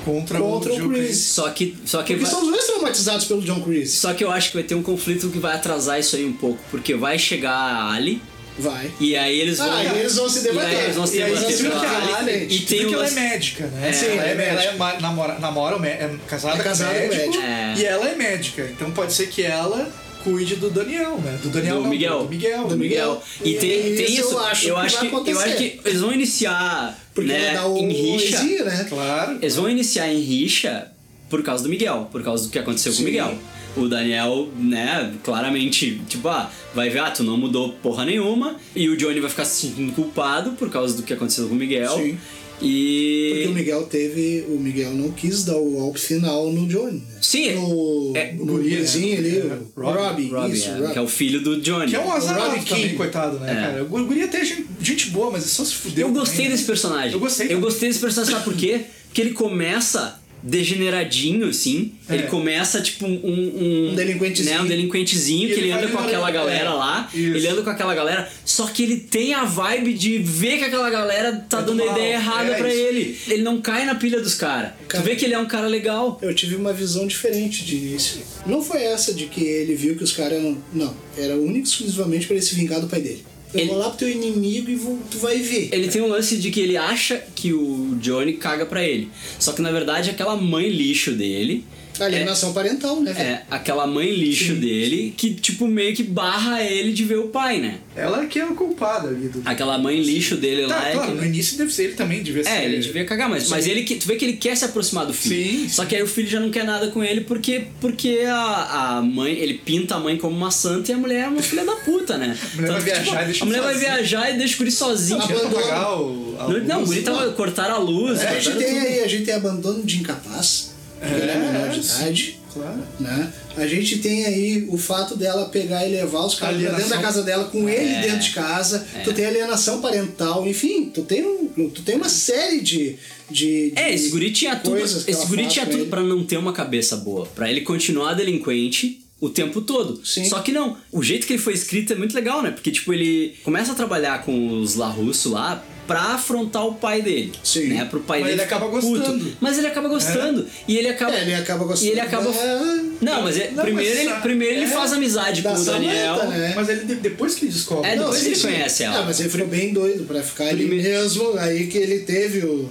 contra, contra o, o John Kreese. Só que, só que porque vai... são os dois traumatizados pelo John Kreese. Só que eu acho que vai ter um conflito que vai atrasar isso aí um pouco, porque vai chegar a Ali. Vai. E aí eles vão. Ah, e eles vão se debater. E aí eles vão se debater. E tem que ela é médica, né? É, Sim, ela é médica. Ela é, namora, namora, é casada, é casada com o médico. É. E ela é médica. Então pode ser que ela cuide do Daniel, né? Do Daniel. Do não, Miguel. Do Miguel. Do Miguel. E tem, tem isso. isso. Eu acho, eu, que acho que, eu acho que eles vão iniciar. Porque né, vai dar o, em rixa. Poesia, né? Claro. Eles vão iniciar em rixa. por causa do Miguel, por causa do que aconteceu Sim. com o Miguel. O Daniel, né, claramente, tipo, ah, vai ver, ah, tu não mudou porra nenhuma. E o Johnny vai ficar se sentindo culpado por causa do que aconteceu com o Miguel. Sim. E... Porque o Miguel teve... O Miguel não quis dar o golpe final no Johnny. Sim. No, é, no gurizinho é, ali, é, o Robbie. Robbie, isso, é, Robbie. Que é o filho do Johnny. Que é um azar Robbie Keene, coitado, né, é. cara? O guri é até gente, gente boa, mas só se fudeu. Eu gostei também, desse né? personagem. Eu gostei. Também. Eu gostei desse personagem, sabe por quê? Porque ele começa... degeneradinho, assim. É. Ele começa, tipo, um... Um, um delinquentezinho. Né, um delinquentezinho, que ele, ele anda com aquela galera é. lá. Isso. Ele anda com aquela galera, só que ele tem a vibe de ver que aquela galera tá é dando a ideia errada é, pra isso. ele. Ele não cai na pilha dos caras. Tu vê que ele é um cara legal. Eu tive uma visão diferente de início. Não foi essa de que ele viu que os caras... Não, não, era único exclusivamente pra ele se vingar do pai dele. Eu ele... vou lá pro teu inimigo e vou... tu vai ver. Ele tem um lance de que ele acha que o Johnny caga pra ele. Só que na verdade aquela mãe lixo dele... Alienação é... parental, né? Velho? É, aquela mãe lixo Sim. dele que tipo meio que barra ele de ver o pai, né? Ela que é o culpada ali do... Aquela mãe lixo dele tá, lá... Claro, é que... no início deve ser, ele também devia ser... É, ele devia cagar, mas, mas ele, tu vê que ele quer se aproximar do filho. Sim. Só que aí o filho já não quer nada com ele porque, porque a, a mãe... Ele pinta a mãe como uma santa e a mulher é uma filha da puta, né? A mulher, Tanto vai, que, viajar, tipo, a mulher vai viajar e deixa o guri sozinho. Abandono... A luz, não, o guri tava... Cortaram a luz. É, a, gente tem aí, a gente tem abandono de incapaz. É, ele é menor de idade, claro. Né? A gente tem aí o fato dela pegar e levar os caras dentro da casa dela, com é, ele dentro de casa, é. tu tem alienação parental, enfim, tu tem, um, tu tem uma série de, de, de é, esse guri tinha tudo, esse guri tinha tudo pra não ter uma cabeça boa, pra ele continuar delinquente o tempo todo. Sim. Só que não, o jeito que ele foi escrito é muito legal, né? Porque tipo, ele começa a trabalhar com os LaRusso lá, pra afrontar o pai dele, Sim. né? Pro pai Mas dele ele acaba gostando. Puto. Mas ele acaba gostando. É. E ele acaba... É, ele acaba gostando. E ele acaba... É. Não, mas, é... não, primeiro, mas ele... Sa... primeiro ele é. faz amizade da com o Daniel. Samantha, né? Mas ele depois que ele descobre... É, depois não, ele sim, conhece sim. ela. Ah, mas ele foi bem doido pra ficar primeiro... ele mesmo. Aí que ele teve o...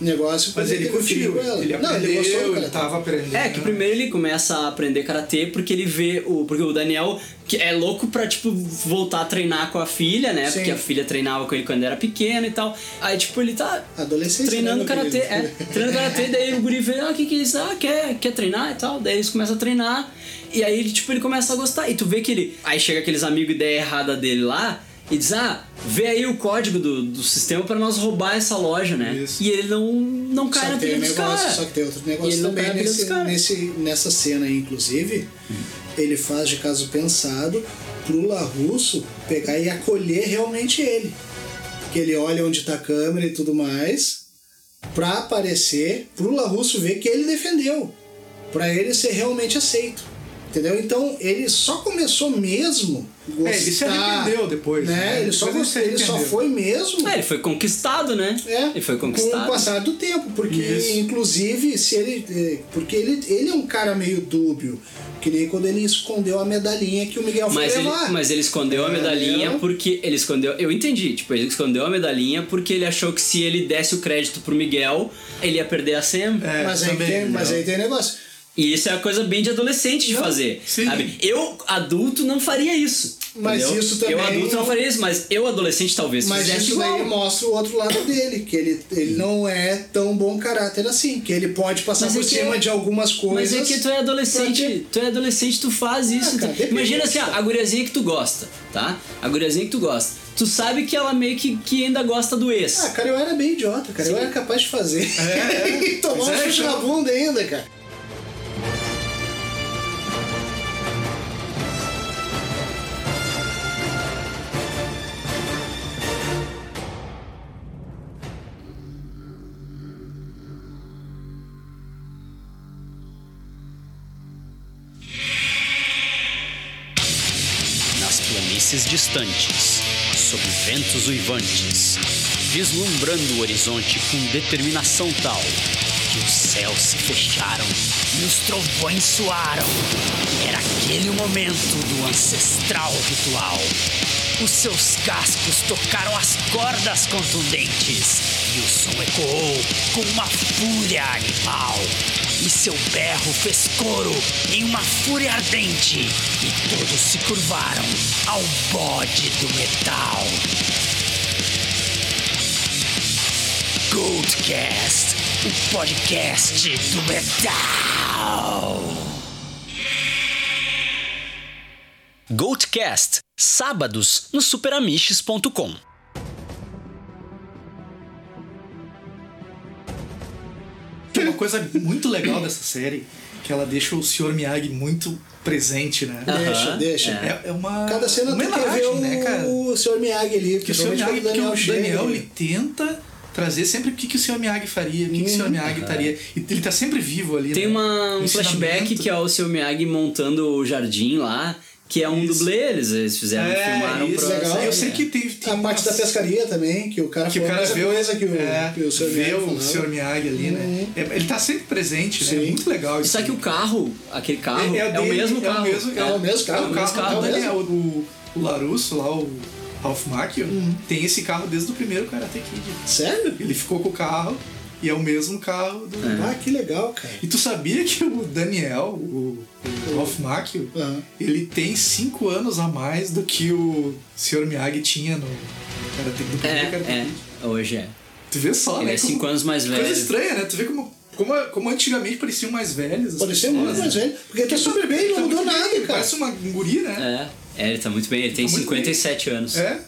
negócio, mas ele curtiu, ele aprendeu, não, ele gostou, ele tava aprendendo. É, que primeiro ele começa a aprender karatê porque ele vê o... Porque o Daniel que é louco pra, tipo, voltar a treinar com a filha, né? Sim. Porque a filha treinava com ele quando era pequeno e tal. Aí, tipo, ele tá treinando karatê. É, treinando karatê, daí o guri vê, ah, o que que é isso? Ah, quer, quer treinar e tal. Daí eles começam a treinar e aí, tipo, ele começa a gostar. E tu vê que ele... Aí chega aqueles amigos ideia errada dele lá e diz, ah, vê aí o código do, do sistema pra nós roubar essa loja, né? Isso. E ele não, não cai só na pilha dos caras. Só que tem outro negócio também nesse, nesse, nessa cena aí, inclusive. Hum. Ele faz de caso pensado pro LaRusso pegar e acolher realmente ele. Que ele olha onde tá a câmera e tudo mais, pra aparecer, pro LaRusso ver que ele defendeu. Pra ele ser realmente aceito. Entendeu? Então ele só começou mesmo... Gostar, é, ele se arrependeu depois, né? né? Ele, só, depois ele, ele só foi mesmo... É, ele foi conquistado, né? É, ele foi conquistado. Com o passar do tempo, porque Isso. inclusive, se ele, porque ele, ele é um cara meio dúbio, que nem quando ele escondeu a medalhinha que o Miguel mas foi ele, levar. Mas ele escondeu é, a medalhinha eu... porque... Ele escondeu... Eu entendi, tipo, ele escondeu a medalhinha porque ele achou que se ele desse o crédito pro Miguel, ele ia perder a Sam. É, mas, aí também, tem, mas aí tem negócio... E isso é uma coisa bem de adolescente de não, fazer, sim. sabe? Eu, adulto, não faria isso. Mas entendeu? Isso também... Eu, adulto, não faria isso, mas eu, adolescente, talvez fizesse igual. Mas isso daí mostra o outro lado dele, que ele, ele não é tão bom caráter assim, que ele pode passar mas por é cima é... de algumas coisas... Mas é que tu é adolescente, ter... tu é adolescente, tu faz isso. Ah, cara, tu... Imagina assim, a guriazinha que tu gosta, tá? A guriazinha que tu gosta. Tu sabe que ela meio que, que ainda gosta do ex. Ah, cara, eu era bem idiota, cara. Sim. Eu era capaz de fazer. É, é. E tomar um chute na bunda ainda, cara. Distantes, sob ventos uivantes, vislumbrando o horizonte com determinação tal que os céus se fecharam e os trovões soaram. Era aquele momento do ancestral ritual. Os seus cascos tocaram as cordas contundentes e o som ecoou com uma fúria animal. E seu berro fez coro em uma fúria ardente e todos se curvaram ao bode do metal. Goldcast. o podcast do metal. Goldcast, sábados no super amiches ponto com. Uma coisa muito legal dessa série, que ela deixa o senhor Miyagi muito presente, né? Uhum. Deixa, deixa. É, é uma cada cena tem que ver o, né, cara? O senhor Miyagi ali. Que o senhor Miyagi, porque o Daniel, ele tenta trazer sempre o que, que o senhor Miyagi faria, o que, uhum. que o senhor Miyagi estaria. E ele tá sempre vivo ali. Tem, né, uma, um flashback que é o senhor Miyagi montando o jardim lá, que é um isso. dublê, eles, eles fizeram, é, filmaram isso, pro legal. Série, eu sei que tem, tem a parte umas... da pescaria também, que o cara que o cara vê coisa que o, é, que o senhor vê Miyagi, o senhor Miyagi ali, uhum. né? Ele tá sempre presente, né? É muito legal isso. Só que o carro, aquele carro, é, é, dele, é o mesmo carro. É o mesmo carro. É o mesmo carro. É o mesmo carro. É o, é o, o, o LaRusso lá, o Ralph Macchio, uhum. tem esse carro desde o primeiro Karate Kid. Sério? Ele ficou com o carro e é o mesmo carro do... É. Ah, que legal, cara. E tu sabia que o Daniel, o, o Ralph Macchio, uhum. ele tem cinco anos a mais do que o senhor Miyagi tinha no Karate Kid? É, Karate Kid. É, hoje é. Tu vê só, ele, né? Ele é cinco como... anos mais velho. Coisa estranha, né? Tu vê como... Como, como antigamente pareciam mais velhos. Pareciam muito mais velhos. Porque ele tá super bem, ele não mudou nada, cara. Parece uma guri, né? É, é, ele tá muito bem. Ele tem cinquenta e sete anos. É?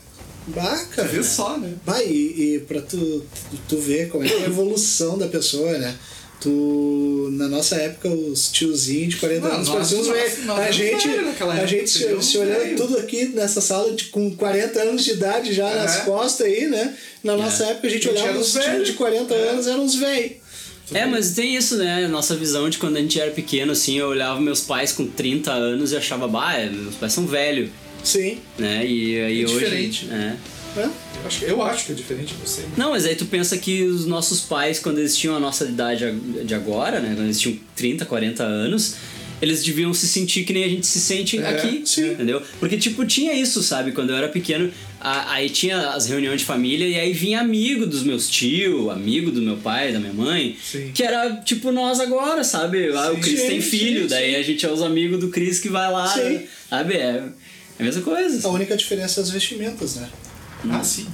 Baca. Vê só, né? Vai, e, e pra tu, tu ver como é que é a evolução da pessoa, né? Tu, na nossa época, os tiozinhos de quarenta não, anos pareciam uns velhos. A gente, época, a gente se, se olhando tudo aqui nessa sala de, com quarenta anos de idade já, uhum. nas costas aí, né? Na nossa é. época a gente, a gente olhava os tios de quarenta é. anos, eram uns velhos. É, mas tem isso, né? Nossa visão de quando a gente era pequeno, assim, eu olhava meus pais com trinta anos e achava, bah, meus pais são velhos. Sim. Né? E aí é hoje... Diferente. Né? É. Eu acho, eu acho que é diferente de você. Não, mas aí tu pensa que os nossos pais, quando eles tinham a nossa idade de agora, né? Quando eles tinham trinta, quarenta anos, eles deviam se sentir que nem a gente se sente é, aqui, sim. entendeu? Porque, tipo, tinha isso, sabe? Quando eu era pequeno, a, aí tinha as reuniões de família e aí vinha amigo dos meus tios, amigo do meu pai, da minha mãe, sim. que era, tipo, nós agora, sabe? Lá, sim, o Chris tem filho, sim, daí sim. a gente é os amigos do Chris que vai lá, né? Sabe? É a mesma coisa. Assim. A única diferença é as vestimentas, né? Hum. Ah, sim.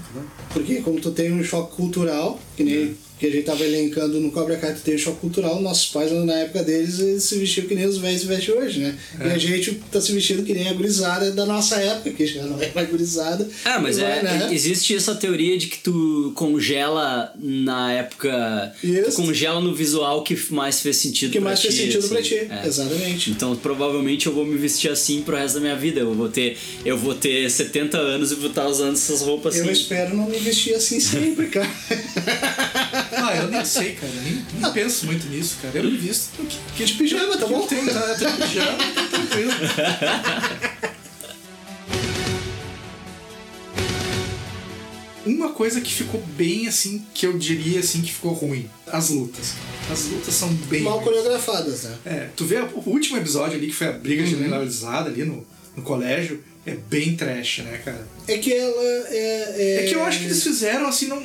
Porque como tu tem um choque cultural, que nem... Hum. que a gente tava elencando no Cobra Kai, teve choque cultural, nossos pais, na época deles, eles se vestiam que nem os velhos se vestem hoje, né? É. E a gente tá se vestindo que nem a gurizada da nossa época, que já não é mais gurizada. Ah, mas é, vai, né? Existe essa teoria de que tu congela na época, tu congela no visual que mais fez sentido que pra mais ti. Que mais fez sentido assim, pra ti, é. Exatamente. Então, provavelmente, eu vou me vestir assim pro resto da minha vida. Eu vou ter, eu vou ter setenta anos e vou estar usando essas roupas assim. Eu espero não me vestir assim sempre, cara. Ah, eu nem sei, cara. Nem, nem penso muito nisso, cara. Eu me visto que, que de pijama, tá bom? Tem de pijama, tá tranquilo. Uma coisa que ficou bem assim, que eu diria assim, que ficou ruim. As lutas. As lutas são bem... Mal coreografadas, né? É. Tu vê o último episódio ali, que foi a briga uhum. generalizada ali no, no colégio. É bem trash, né, cara? É que ela... É, é... é que eu acho que eles fizeram, assim, não...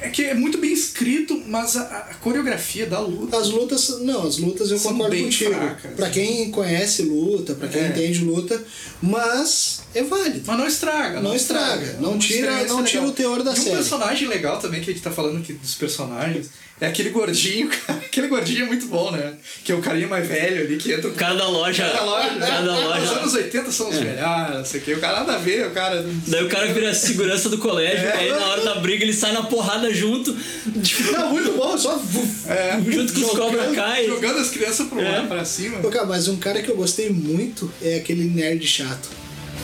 É que é muito bem escrito, mas a, a coreografia da luta... As lutas... Não, as lutas eu concordo contigo. Fracas, pra quem conhece luta, pra quem é. entende luta, mas é válido. Mas não estraga. Não, não estraga. estraga. Não, não tira, estraga, não tira o teor da e série. E um personagem legal também, que a gente tá falando aqui dos personagens... É aquele gordinho, cara. Aquele gordinho é muito bom, né? Que é o carinha mais velho ali que entra... Cada loja. Cada loja. Né? Cada loja. Os anos oitenta são os é. melhores, não sei o quê. O cara nada a ver, o cara... Daí o cara vira segurança do colégio, é. aí na hora da briga ele sai na porrada junto. Tipo... Não, muito bom, só... É. Junto com os Cobra Kai. Jogando as crianças pro é. lado, pra cima. Pô, cara, mas um cara que eu gostei muito é aquele nerd chato.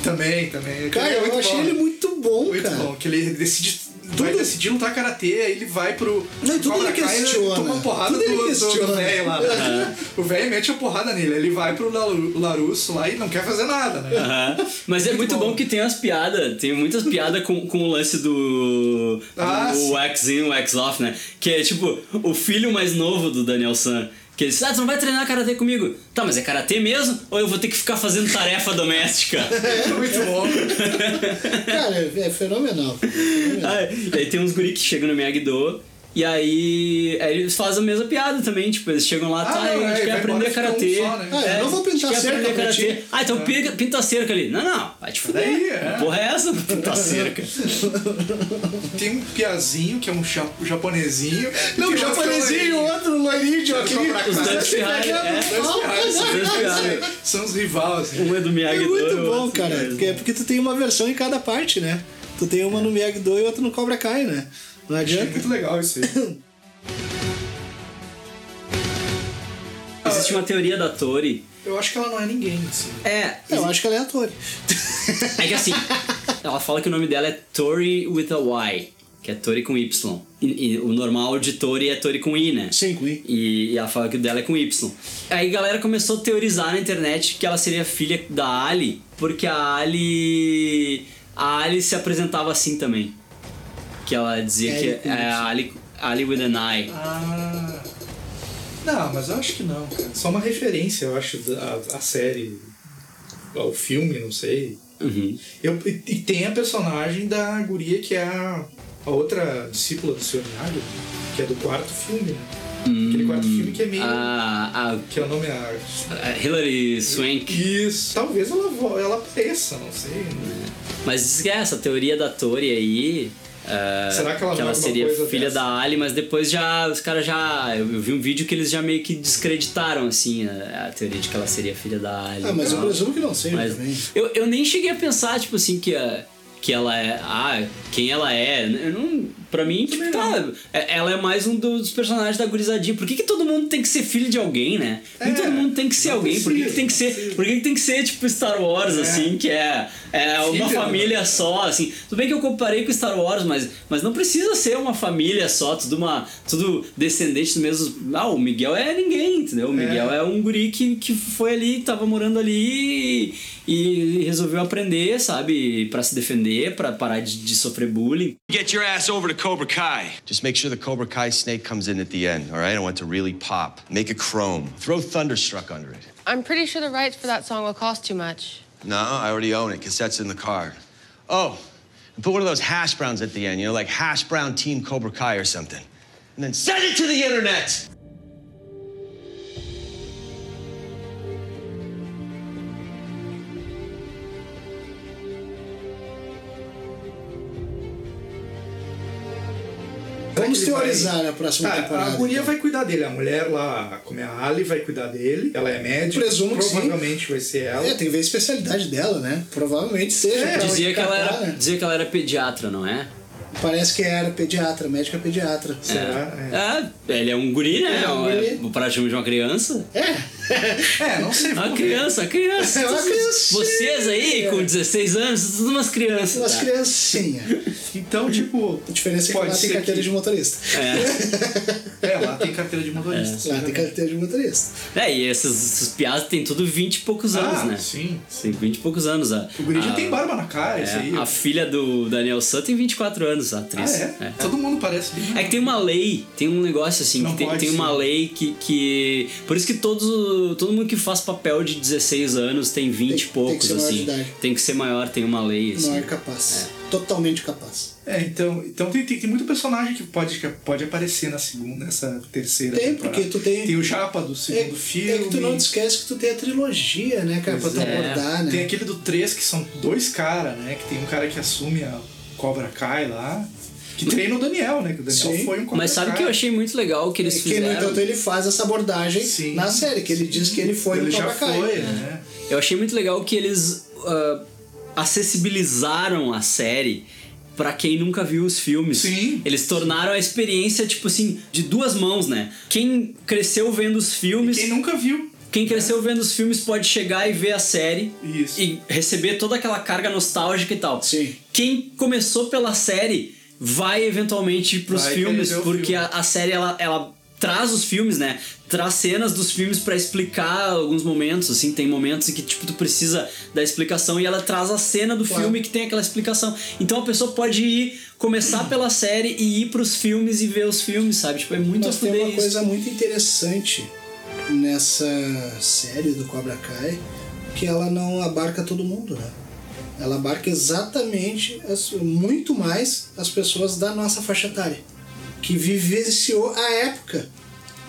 Também, também. Cara, é eu achei bom. Ele muito bom, muito cara. Muito bom, que ele decide... Tudo. Vai decidir lutar karatê, aí ele vai pro... Não, tudo Cobra ele Kai, questiona. Ele toma uma porrada do velho lá. Né? Uhum. O velho mete a porrada nele. Ele vai pro LaRusso lá e não quer fazer nada, né? Uhum. Mas é muito, muito bom. bom que tem as piadas. Tem muitas piadas com, com o lance do... Ah, do wax in, wax off, né? Que é tipo o filho mais novo do Daniel-san. Que ele diz, ah, tu não vai treinar karatê comigo? Tá, mas é karatê mesmo? Ou eu vou ter que ficar fazendo tarefa doméstica? É, muito bom. Cara, é fenomenal. fenomenal. Ah, e aí tem uns guri que chegam no Miyagi-Do E aí, aí eles fazem a mesma piada também, tipo, eles chegam lá, ah, tá, não, a gente é, quer aprender karatê. Um né? é, é, eu não vou pintar cerca, karatê. Ah, então é. pinta a cerca ali. Não, não, vai te fuder. Daí, é. Que porra é essa? Pinta a cerca. Tem um piazinho, que é um japonesinho. Não, um japonesinho, outro loirinho, aquele. Os dois Ferrari. São os rivais. Um é do Miyagi-Do. É muito bom, cara. Porque tu tem uma versão em cada parte, né? Tu tem uma no Miyagi-Do e outra no Cobra Kai, né? Não adianta. É muito legal isso aí. Existe uma teoria da Tori. Eu acho que ela não é ninguém, assim. É. Eu existe... acho que ela é a Tori. É que assim, ela fala que o nome dela é Tori with a Y, que é Tori com Y. E, e o normal de Tori é Tori com I, né? Sim, com I. E, e ela fala que o dela é com Y. Aí a galera começou a teorizar na internet que ela seria filha da Ali, porque a Ali... A Ali se apresentava assim também. Que ela dizia é, que é Ali, Ali with an I. Ah. Não, mas eu acho que não, cara. Só uma referência, eu acho, a, a série, ao filme, não sei. Uhum. Eu, e, e tem a personagem da guria que é a, a outra discípula do senhor Miyagi, que é do quarto filme, né? Hum, Aquele quarto filme que é meio... A, a, que é o nome... A, a Hilary Swank. Isso. Talvez ela, ela apareça, não sei. Né? Mas diz que é essa teoria da Tori aí... Uh, Será que ela, que ela seria filha dessa? Da Ali, mas depois já os caras já. Eu, eu vi um vídeo que eles já meio que descreditaram assim a, a teoria de que ela seria filha da Ali. Ah, mas eu presumo que não seja também. Eu, eu nem cheguei a pensar, tipo assim, que, a, que ela é. Ah, quem ela é. Eu não, pra mim, tipo, tá. Ela é mais um dos personagens da gurizadinha. Por que, que todo mundo tem que ser filho de alguém, né? Por que é, todo mundo tem que ser alguém? Possível, por que, que tem que ser. Por que, que tem que ser, tipo, Star Wars, é. assim, que é. É uma Filha, família mano. Só, assim. Tudo bem que eu comparei com Star Wars, mas, mas não precisa ser uma família só, tudo, uma, tudo descendente do mesmo. Ah, o Miguel é ninguém, entendeu? O Miguel é, é um guri que, que foi ali, que tava morando ali e, e resolveu aprender, sabe? Pra se defender, pra parar de, de sofrer bullying. Get your ass over to Cobra Kai. Just make sure the Cobra Kai snake comes in at the end, all right? I want to really pop. Make a chrome. Throw Thunderstruck under it. I'm pretty sure the rights for that song will cost too much. No, I already own it. Cassette's in the car. Oh, and put one of those hash browns at the end, you know, like hash brown team Cobra Kai or something. And then send it to the internet! Vamos teorizar vai... a próxima ah, temporada. A guria vai cuidar dele. A mulher lá, como é a Ali, vai cuidar dele. Ela é médica. Presumo que provavelmente sim. Vai ser ela. É, tem que ver a especialidade dela, né? Provavelmente seja. É, dizia, que ela era, dizia que ela era pediatra, não é? Parece que era pediatra, médica pediatra. É. Será? É. É, ele é um guri, né? É um guri. É praticamente uma criança. É. É, não sei. Uma criança, uma criança. É uma criancinha. Vocês aí, com dezesseis anos, são todas umas crianças. Umas tá? criancinhas. Então, tipo... A diferença é que lá tem carteira que... de motorista. É. É, lá tem carteira de motorista. É. Lá tem carteira de motorista. É, e esses, esses piadas tem tudo vinte e poucos anos, ah, né? sim. Tem vinte e poucos anos. A, o guri já tem barba na cara, é, isso aí. A filha do Daniel San tem vinte e quatro anos, a atriz. Ah, é? é? Todo mundo parece. É que tem uma lei, tem um negócio assim, não que tem, tem uma lei que, que... Por isso que todos... Todo mundo que faz papel de dezesseis anos tem vinte e poucos, tem assim. Tem que ser maior, tem uma lei, assim. Não é capaz. É. Totalmente capaz. É, então, então tem, tem, tem muito personagem que pode, que pode aparecer na segunda, nessa terceira tem, temporada. Porque tu tem... Tem o Japa do segundo é, filme. É que tu não te esquece que tu tem a trilogia, né, cara? Pois pra tu é. abordar, né? Tem aquele do três, que são dois caras, né? Que tem um cara que assume a Cobra Kai lá... Que treina o Daniel, né? Que o Daniel Sim. foi um Mas sabe o que eu achei muito legal que eles é, fizeram? Que, no entanto, ele faz essa abordagem Sim. na série, que ele diz que ele foi ele no Cobra Kai. Ele já foi, né? Eu achei muito legal que eles uh, acessibilizaram a série pra quem nunca viu os filmes. Sim. Eles tornaram a experiência, tipo assim, de duas mãos, né? Quem cresceu vendo os filmes... E quem nunca viu. Quem cresceu vendo os filmes pode chegar e ver a série Isso. e receber toda aquela carga nostálgica e tal. Sim. Quem começou pela série... vai eventualmente pros vai filmes, porque filme. a, a série ela, ela traz os filmes, né? Traz cenas dos filmes pra explicar alguns momentos, assim, tem momentos em que tipo, tu precisa da explicação e ela traz a cena do claro. filme que tem aquela explicação. Então a pessoa pode ir, começar pela série e ir pros filmes e ver os filmes, sabe? Tipo, é muito Mas tem uma isso. coisa muito interessante nessa série do Cobra Kai, que ela não abarca todo mundo, né? Ela abarca exatamente, as, muito mais, as pessoas da nossa faixa etária. que vivenciou a época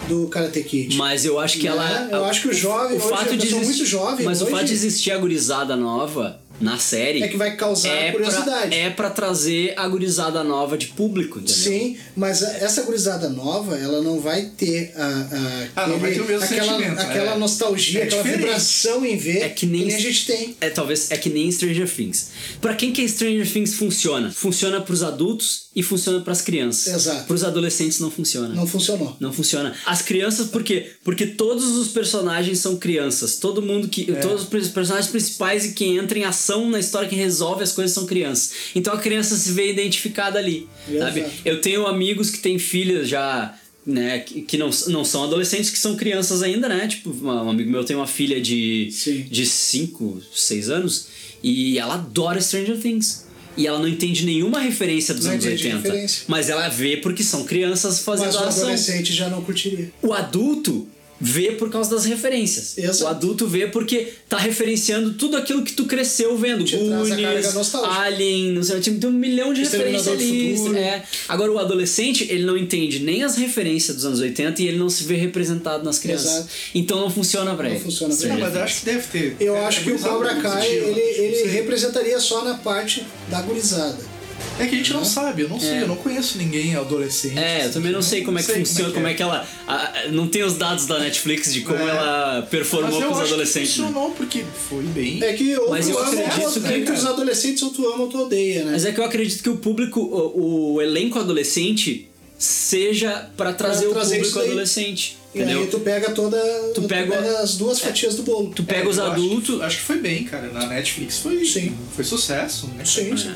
do Karate Kid. Mas eu acho que é, ela... Eu acho que o jovem... O fato de existir, muito jovem, mas hoje, o fato de existir a gurizada nova na série... É que vai causar é curiosidade. Pra, é pra trazer a gurizada nova de público, entendeu? Sim, mas essa gurizada nova, ela não vai ter a... a ah, aquele, não vai ter o mesmo aquela, sentimento. Aquela é. nostalgia, é aquela diferente. vibração em ver é que, nem, que nem a gente tem. É, talvez, é que nem Stranger Things. Pra quem que Stranger Things funciona? Funciona pros adultos... E funciona pras crianças. Exato. Pros adolescentes não funciona. Não funcionou. Não funciona. As crianças, por quê? Porque todos os personagens são crianças. Todo mundo que... É. Todos os personagens principais e quem entra em ação na história, que resolve as coisas, são crianças. Então a criança se vê identificada ali. Exato. Sabe? Eu tenho amigos que têm filhas já... Né, que não, não são adolescentes, que são crianças ainda, né? Tipo, um amigo meu tem uma filha de... Sim. De cinco, seis anos. E ela adora Stranger Things. E ela não entende nenhuma referência dos não anos oitenta. Referência. Mas ela vê porque são crianças fazendo ação. Mas o adolescente já não curtiria. O adulto vê por causa das referências. Exato. O adulto vê porque tá referenciando tudo aquilo que tu cresceu vendo. Goonies, Alien, não sei, tem um milhão de referências ali. É. Agora o adolescente, ele não entende nem as referências dos anos oitenta e ele não se vê representado nas crianças. Exato. Então não funciona pra não ele. Funciona pra não funciona. Mas eu acho que deve ter. Eu é, acho é que o Cobra Kai, ele, ele representaria só na parte da gurizada. É que a gente não, não sabe, eu não sei, é. eu não conheço ninguém adolescente. É, eu também não sei como não é que sei, funciona, como é que, é. Como é que ela... A, não tem os dados da Netflix de como é. ela performou com os adolescentes. Que funcionou, né? Porque foi bem. É que ou Mas eu acredito que entre os adolescentes ou tu ama ou tu odeia, né? Mas é que eu acredito que o público, o, o elenco adolescente, seja pra trazer pra o trazer público adolescente. Entendeu? E aí tu pega toda tu, tu pega, pega as duas fatias é, do bolo. Tu pega é, os adultos. Acho que, acho que foi bem, cara. Na Netflix foi, sim. foi sucesso, né? Sim, sim.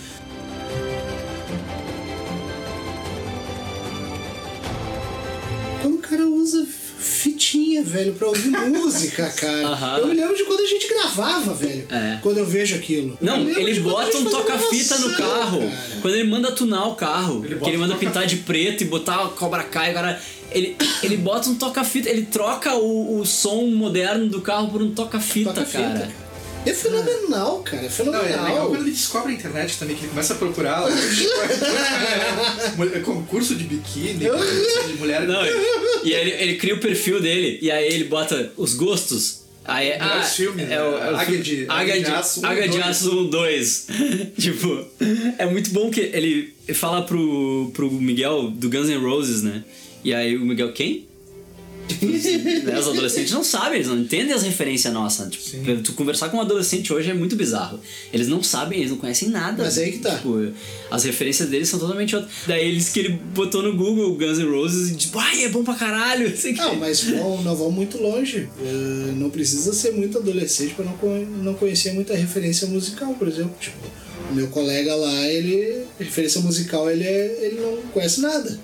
O cara usa fitinha, velho, pra ouvir música, cara. Aham. Eu me lembro de quando a gente gravava, velho. É. Quando eu vejo aquilo. Não, ele bota um toca-fita no carro. Cara. Quando ele manda tunar o carro. Ele, ele manda pintar de preto e botar a Cobra Kai. Agora, ele, ele bota um toca-fita. Ele troca o, o som moderno do carro por um toca-fita, toca cara. Fita. É fenomenal, cara. É fenomenal. Não, é legal quando ele descobre a internet também, que ele começa a procurar. Mulher, concurso de biquíni, concurso de mulher. Não, ele, e aí ele, ele cria o perfil dele, e aí ele bota os gostos. Aí, ah, é, filme, é, é o Águia de Aço um, dois. Tipo, é muito bom que ele fala pro, pro Miguel do Guns N' Roses, né? E aí o Miguel, quem? Os adolescentes não sabem, eles não entendem as referências nossas. Tipo, tu conversar com um adolescente hoje é muito bizarro. Eles não sabem, eles não conhecem nada. Mas é aí que tá. Tipo, as referências deles são totalmente outras. Daí eles que ele botou no Google Guns N' Roses e tipo, ai, é bom pra caralho. Não, mas bom, não vão muito longe. Uh, não precisa ser muito adolescente pra não, con- não conhecer muita referência musical, por exemplo. Tipo, meu colega lá, ele. Referência musical, ele, é, ele não conhece nada.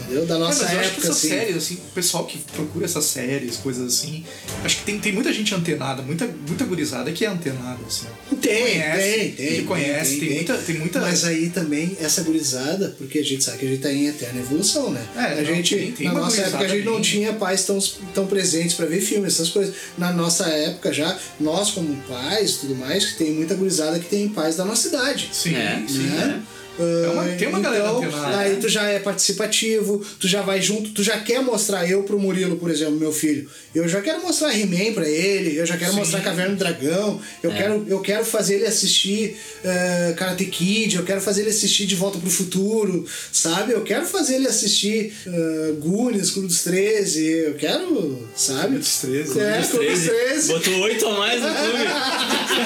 Entendeu? Da nossa é, mas eu época, acho que essas assim... séries, assim, o pessoal que procura essas séries, coisas assim, acho que tem, tem muita gente antenada, muita, muita gurizada que é antenada, assim. Tem, conhece, tem, tem. Que conhece, tem, tem, tem, muita, tem muita... Mas aí também, essa gurizada, porque a gente sabe que a gente tá em eterna evolução, né? É, a não, gente, tem, tem na nossa época, a gente não tinha pais tão, tão presentes pra ver filmes, essas coisas. Na nossa época já, nós como pais e tudo mais, que tem muita gurizada que tem pais da nossa idade. Sim, é, né? Sim, é. É uma, tem uma então, galera antenada. Aí tu já é participativo, tu já vai junto, tu já quer mostrar. Eu pro Murilo, por exemplo, meu filho, eu já quero mostrar He-Man pra ele, eu já quero Sim. mostrar Caverna do Dragão, eu, é. quero, eu quero fazer ele assistir uh, Karate Kid, eu quero fazer ele assistir De Volta pro Futuro, sabe? Eu quero fazer ele assistir uh, Goonies, Clube dos treze, eu quero, sabe? Clube dos treze. É, Clube dos treze. Botou oito a mais no clube.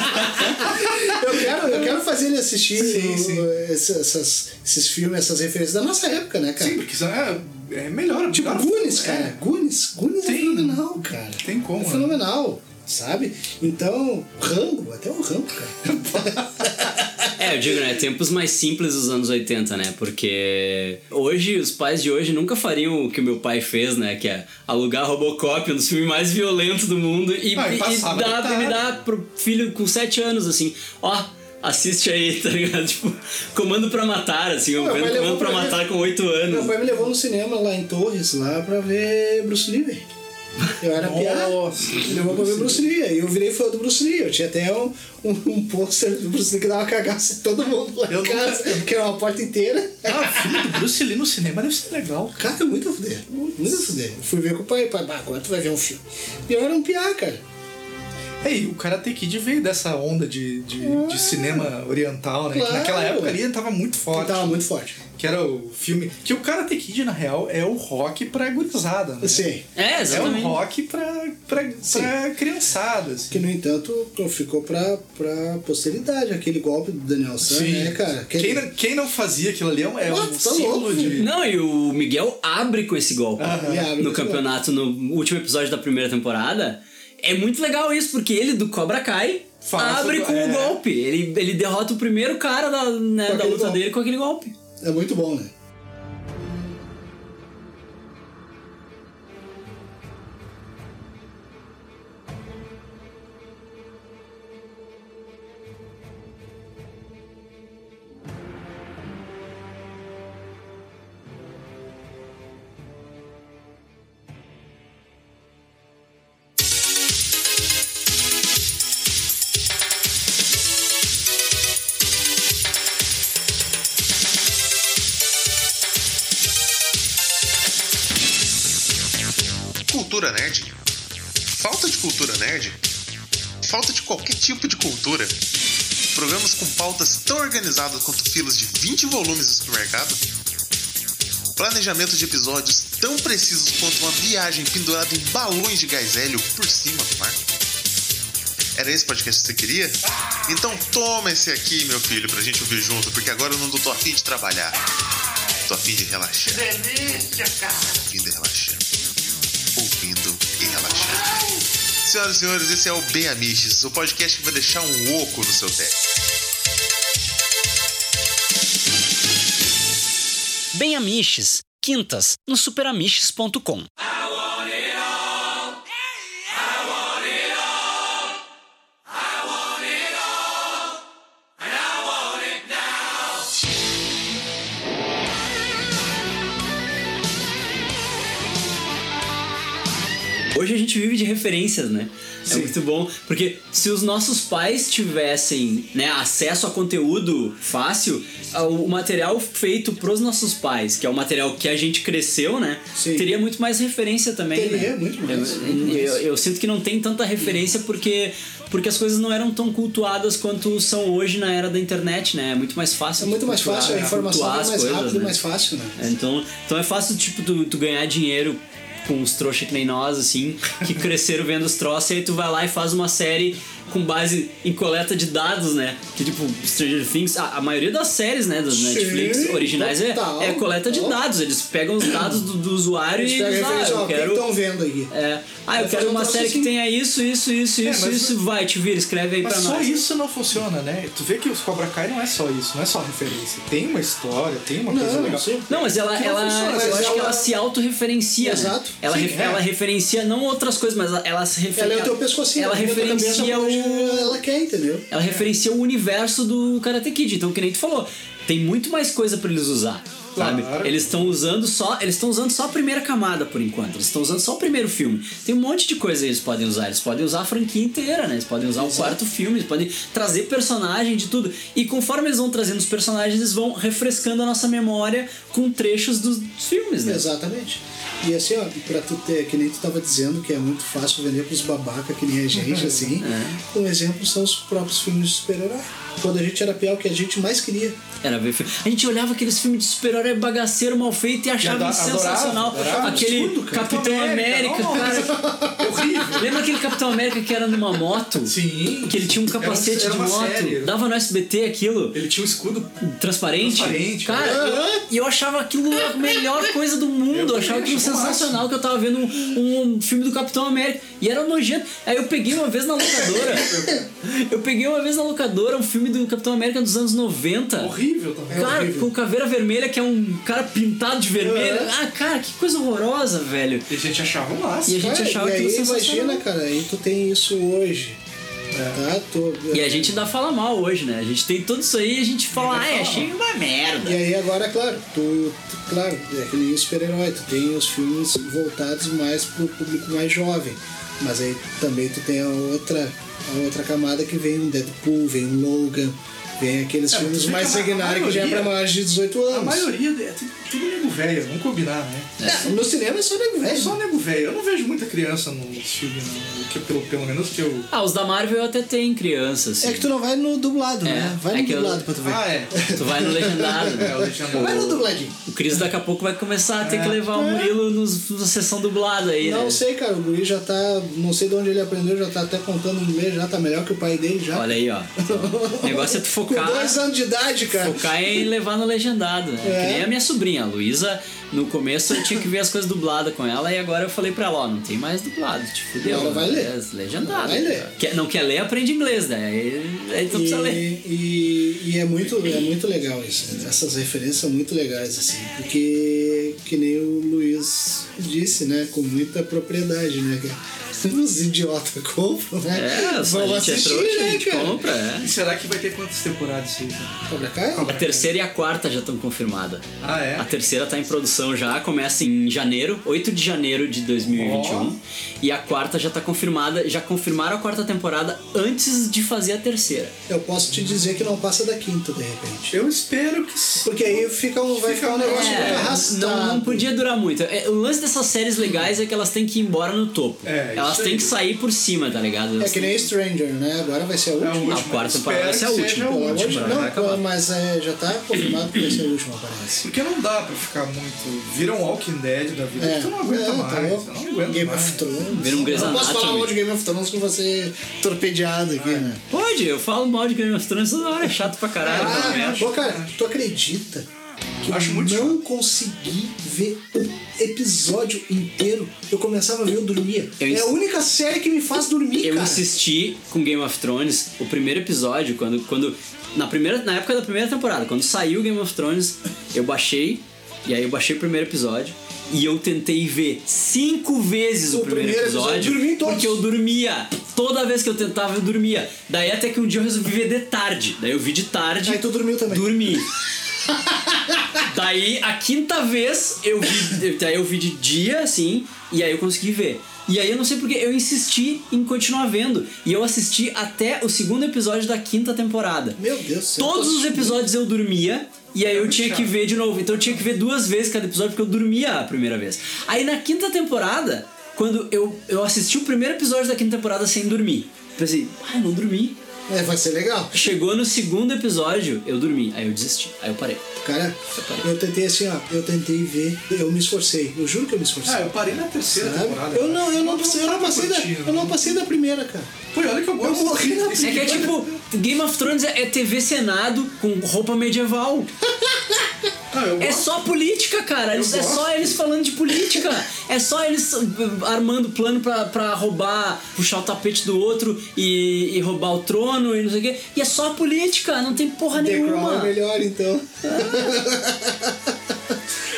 eu, quero, eu quero fazer ele assistir sim, o, sim. Esse, Essas, esses filmes, essas referências da nossa época, né, cara? Sim, porque é, é melhor. Tipo, Goonies, cara. É. Goonies, Goonies é fenomenal, cara. Tem como, É né? fenomenal, sabe? Então, Rambo, até o Rambo, cara. É, eu digo, né, tempos mais simples dos anos oitenta, né? Porque hoje, os pais de hoje nunca fariam o que o meu pai fez, né? Que é alugar Robocop, um dos filmes mais violentos do mundo. E, ah, e, e dar, me dar pro filho com sete anos, assim, ó... Assiste aí, tá ligado? Tipo, Comando pra Matar, assim, eu vendo Comando pra Matar com oito anos. Meu pai me levou no cinema lá em Torres, lá pra ver Bruce Lee. Eu era piada. Nossa, eu vou comer Bruce Lee. Aí eu virei fã do Bruce Lee. Eu tinha até um, um, um pôster do Bruce Lee que dava cagaço em todo mundo lá em casa, nunca... que era uma porta inteira. Ah, filho do Bruce Lee no cinema deve ser legal. Cara, é muito a fuder. Muito a fuder. Eu fui ver com o pai, pai, bah, agora tu vai ver um filme. E eu era um piá, cara. Ei, o Karate Kid veio dessa onda de, de, ah, de cinema oriental, né? Claro. Que naquela época ali tava muito forte. Tava muito forte. Que era o filme... Que o Karate Kid, na real, é o rock pra gurizada, né? Sim. É, exatamente. É o rock pra, pra, pra criançada, assim. Que, no entanto, ficou pra, pra posteridade. Aquele golpe do Daniel San, né, cara? Aquele... Quem, não, quem não fazia aquilo ali é um, é um símbolo de... Não, e o Miguel abre com esse golpe. Aham. No campeonato, no último episódio da primeira temporada... É muito legal isso, porque ele do Cobra Kai Fala, abre com o é. um golpe. Ele, ele derrota o primeiro cara da, né, da luta golpe. dele com aquele golpe. É muito bom, né? Cultura nerd? Falta de cultura nerd? Falta de qualquer tipo de cultura? Programas com pautas tão organizadas quanto filas de vinte volumes do supermercado? Planejamento de episódios tão precisos quanto uma viagem pendurada em balões de gás hélio por cima do mar? Era esse podcast que você queria? Então toma esse aqui, meu filho, pra gente ouvir junto, porque agora eu não tô afim de trabalhar. Tô afim de relaxar. Que delícia, cara! Tô afim de relaxar. Ouvindo e relaxando. Senhoras e senhores, esse é o Bem Amiches, o podcast que vai deixar um oco no seu teto. Bem Amiches, quintas no super amiches ponto com. Hoje a gente vive de referências, né? Sim. É muito bom, porque se os nossos pais tivessem, né, acesso a conteúdo fácil, o material feito pros nossos pais, que é o material que a gente cresceu, né? Sim. Teria muito mais referência também. Teria, né? muito mais. Eu, muito eu, mais. eu sinto que não tem tanta referência porque, porque as coisas não eram tão cultuadas quanto são hoje na era da internet, né? É muito mais fácil. É muito mais cultuar, fácil, a informação é mais coisas, rápido, né? mais fácil, né? Então, então é fácil, tipo, tu, tu ganhar dinheiro com os trouxas que nem nós, assim, que cresceram vendo os troços, e aí tu vai lá e faz uma série com base em coleta de dados, né? Que tipo, Stranger Things, a, a maioria das séries, né, das Sim, Netflix originais é, é coleta de dados, eles pegam os dados do, do usuário e dizem, ah, eu quero... Estão vendo aqui. É, ah, eu, eu quero uma série assim, que tenha isso, isso, isso, é, isso, isso, vai, te vira, escreve aí pra nós. Mas só isso não funciona, né? Tu vê que os Cobra Kai não é só isso, não é só referência. Tem uma história, tem uma não, coisa legal. Sim. Não, mas ela, ela, não funciona, mas eu ela... acho que ela se autorreferencia, Exato. Né? Ela, Sim, ref, é. ela referencia não outras coisas, mas ela, ela se referencia... Ela é o teu pescocinho. Ela referencia o... Ela quer, entendeu? Ela é. referencia o universo do Karate Kid. Então, que nem tu falou, tem muito mais coisa pra eles usar, claro. sabe? Eles estão usando só Eles estão usando só a primeira camada, por enquanto. Eles estão usando só o primeiro filme. Tem um monte de coisa que eles podem usar. Eles podem usar a franquia inteira, né? Eles podem usar Exato. o quarto filme. Eles podem trazer personagem de tudo. E conforme eles vão trazendo os personagens, eles vão refrescando a nossa memória com trechos dos filmes, né? Exatamente. E assim, ó, pra tu ter, que nem tu tava dizendo, que é muito fácil vender pros babaca que nem a gente, assim, é. um exemplo são os próprios filmes de super-herói. Quando a gente era pior, o que a gente mais queria era ver filme. A gente olhava aqueles filmes de super-herói bagaceiro, mal feito, e achava adora, sensacional. Adorava, adorava, aquele absurdo, cara. Capitão América, América cara. Horrível. Lembra aquele Capitão América que era numa moto? Sim. Que ele tinha um capacete era, era de moto. Série. Dava no S B T aquilo. Ele tinha um escudo transparente. transparente cara, e eu, eu achava aquilo a melhor coisa do mundo. Eu achava aquilo sensacional, massa. Que eu tava vendo um, um filme do Capitão América. E era nojento. Aí eu peguei uma vez na locadora. eu peguei uma vez na locadora um filme do Capitão América dos anos noventa. Horrível também. Cara, horrível. Com Caveira Vermelha, que é um cara pintado de vermelho. É. Ah, cara, que coisa horrorosa, velho. E a gente achava massa. E a gente cara, achava que sensacional. Imagina, cara, aí tu tem isso hoje. É. Tá, tô... E a gente ainda fala mal hoje, né? A gente tem tudo isso aí e a gente fala, ah, achei uma merda. E aí agora, claro, tu, tu, claro, é aquele super-herói, tu tem os filmes voltados mais pro público mais jovem. Mas aí também tu tem a outra, a outra camada que vem um Deadpool, vem um Logan, vem aqueles é, filmes mais sanguinários que já é pra maiores de dezoito anos. A maioria é tudo nego velho, vamos combinar, né? É, no cinema é só nego velho. É só nego velho. Eu não vejo muita criança nos filmes, que pelo, pelo menos que eu... Ah, os da Marvel até tem criança, assim. É que tu não vai no dublado, é, né? Vai é no dublado eu... pra tu ver. Ah, é. Tu vai no legendado. Né? É, o legendado. Vai no dubladinho. O Cris daqui a pouco vai começar a ter é. que levar é. o Murilo nos, na sessão dublada aí, Não né? sei, cara. O Murilo já tá... Não sei de onde ele aprendeu, já tá até contando inglês, já tá melhor que o pai dele, já. Olha aí, ó. O negócio é tu focar... Com dois anos de idade, cara. Focar em levar no legendado. Né? É. Que nem a minha sobrinha, a Luísa, no começo eu tinha que ver as coisas dubladas com ela e agora eu falei pra ela, ó, não tem mais dublado, te fudeu. Ela vai ler. É legendado. Vai ler. Quer, não quer ler, aprende inglês, né? Aí tu precisa ler. E, e é, muito, é muito legal isso. Né? Essas referências são muito legais, assim, porque que nem o Luiz disse, né? Com muita propriedade, né, cara? Os idiotas compram, né? É, vão assistir, é trouxa, né, cara? Compra, é. E será que vai ter quantas temporadas isso aí? Cobra Kai? A terceira e a quarta já estão confirmadas. Ah, é? A terceira tá em produção já, começa em janeiro, oito de janeiro de dois mil e vinte e um. Oh. E a quarta já tá confirmada, já confirmaram a quarta temporada antes de fazer a terceira. Eu posso te dizer que não passa da quinta, de repente. Eu espero que sim. Porque aí fica um, vai ficar um negócio é, arrastado. Não, não podia durar muito. O lance dessas séries legais é que elas têm que ir embora no topo. É, elas Elas têm que sair por cima, tá ligado? Elas é que nem têm... Stranger, né? Agora vai ser a última. É a última. A quarta temporada vai ser a última. última. Não, não mas é, já tá confirmado que vai ser a última, parece. Porque não dá pra ficar muito... Vira um Walking Dead da vida. É. Tu não aguenta é, mais. Tá louco. Não aguenta Game mais. of Thrones. Vira um Grey's Anatomy. Eu posso falar mal de Game of Thrones que eu vou ser torpedeado aqui, ah, né? Pode, eu falo mal de Game of Thrones toda hora. É chato pra caralho. Ah, pô, cara, tu acredita que Acho eu muito não chato. consegui ver um episódio inteiro? Eu começava a ver, eu dormia. Eu ins... É a única série que me faz dormir, eu cara. Eu assisti com Game of Thrones o primeiro episódio, quando, quando na, primeira, na época da primeira temporada, quando saiu Game of Thrones, eu baixei, e aí eu baixei o primeiro episódio, e eu tentei ver cinco vezes o, o primeiro, primeiro episódio, episódio eu porque eu dormia. Toda vez que eu tentava, eu dormia. Daí até que um dia eu resolvi ver de tarde. Daí eu vi de tarde. Aí tu dormiu também. Dormi. Daí, a quinta vez, eu vi, daí eu vi de dia, assim, e aí eu consegui ver. E aí eu não sei porque, eu insisti em continuar vendo. E eu assisti até o segundo episódio da quinta temporada. Meu Deus do céu. Todos os episódios eu dormia, e aí eu tinha que ver de novo. Então eu tinha que ver duas vezes cada episódio, porque eu dormia a primeira vez. Aí na quinta temporada, quando eu, eu assisti o primeiro episódio da quinta temporada sem dormir. Pensei, ah, não dormi. É, vai ser legal. Chegou no segundo episódio, eu dormi, aí eu desisti, aí eu parei. Cara, eu, parei. eu tentei assim, ó, eu tentei ver, eu me esforcei, eu juro que eu me esforcei. Ah, eu parei na terceira Sabe? temporada. Eu não, eu não, eu não, eu não passei da, eu não passei da primeira, cara. Pô, olha que eu gosto. Eu morri na primeira. É que é tipo, Game of Thrones é T V Senado com roupa medieval. Não, é só política, cara. Eles, é só eles falando de política. É só eles armando plano pra, pra roubar, puxar o tapete do outro e, e roubar o trono e não sei o quê. E é só política, não tem porra The nenhuma. É melhor, então. Ah.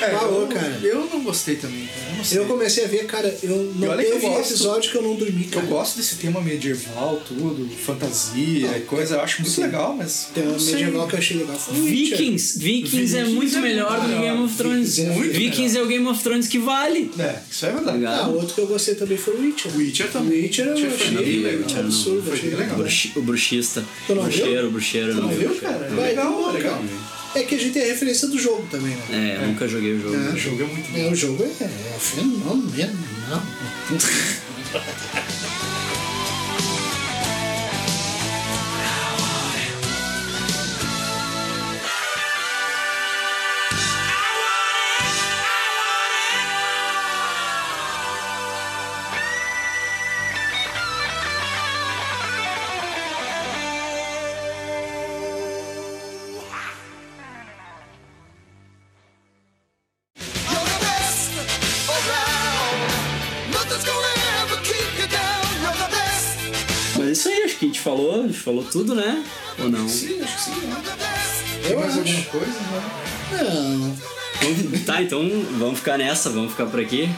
É, Falou, eu, cara. Eu não gostei também, cara. Eu, gostei. eu comecei a ver, cara. Eu não teve um episódio que eu não dormi, cara. Eu gosto desse tema medieval, tudo, fantasia ah, e coisa. Eu acho muito sim. legal, mas. Tem um medieval que eu achei legal. Vikings. Vikings, Vikings é muito melhor. Melhor do Game of Thrones. Vikings, Vikings é o Game of Thrones que vale. É, isso é verdade. Ah, outro que eu gostei também foi o Witcher. Witcher também. Witcher é um absurdo. O bruxista. O bruxeiro, o bruxeiro. Tu não viu, cara? Legal, legal. É que a gente tem a referência do jogo também, né? É, eu nunca joguei o jogo. O jogo é muito bom. O jogo é fenômeno. Falou, falou tudo, né? Ou não? Sim, acho que sim. Tem mais alguma coisa, né? Não. Tá, então vamos ficar nessa, vamos ficar por aqui.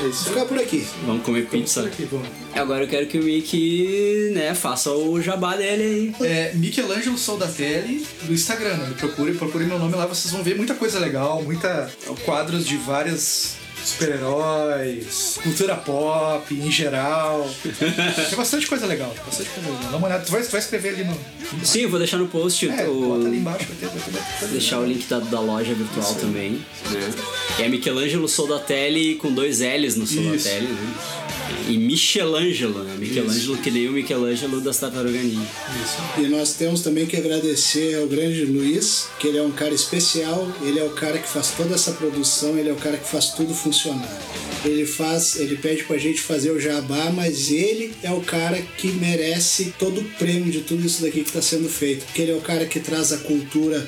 É isso. Ficar por aqui. Vamos comer pizza. Aqui, agora eu quero que o Mickey, né, faça o jabá dele aí. É Michelangelo Soldatelli do Instagram. Me procure, procure meu nome lá, vocês vão ver muita coisa legal, muita quadros de várias... super-heróis, cultura pop em geral. Tem bastante coisa legal. Bastante coisa legal. Dá uma olhada. Tu vai, tu vai escrever ali no... no Sim, eu vou deixar no post. É, o... bota ali embaixo. Vai ter, vai ter, vai ter, vai ter deixar ali. O link da, da loja virtual isso também. Né? É Michelangelo Soldatelli com dois L's no Soldatelli. Né? E Michelangelo, né? Michelangelo isso. Que nem o Michelangelo das Tartarugas Ninja. E nós temos também que agradecer ao grande Luiz, que ele é um cara especial. Ele é o cara que faz toda essa produção. Ele é o cara que faz tudo funcionar. Ele faz, ele pede pra gente fazer o jabá, mas ele é o cara que merece todo o prêmio de tudo isso daqui que tá sendo feito, porque ele é o cara que traz a cultura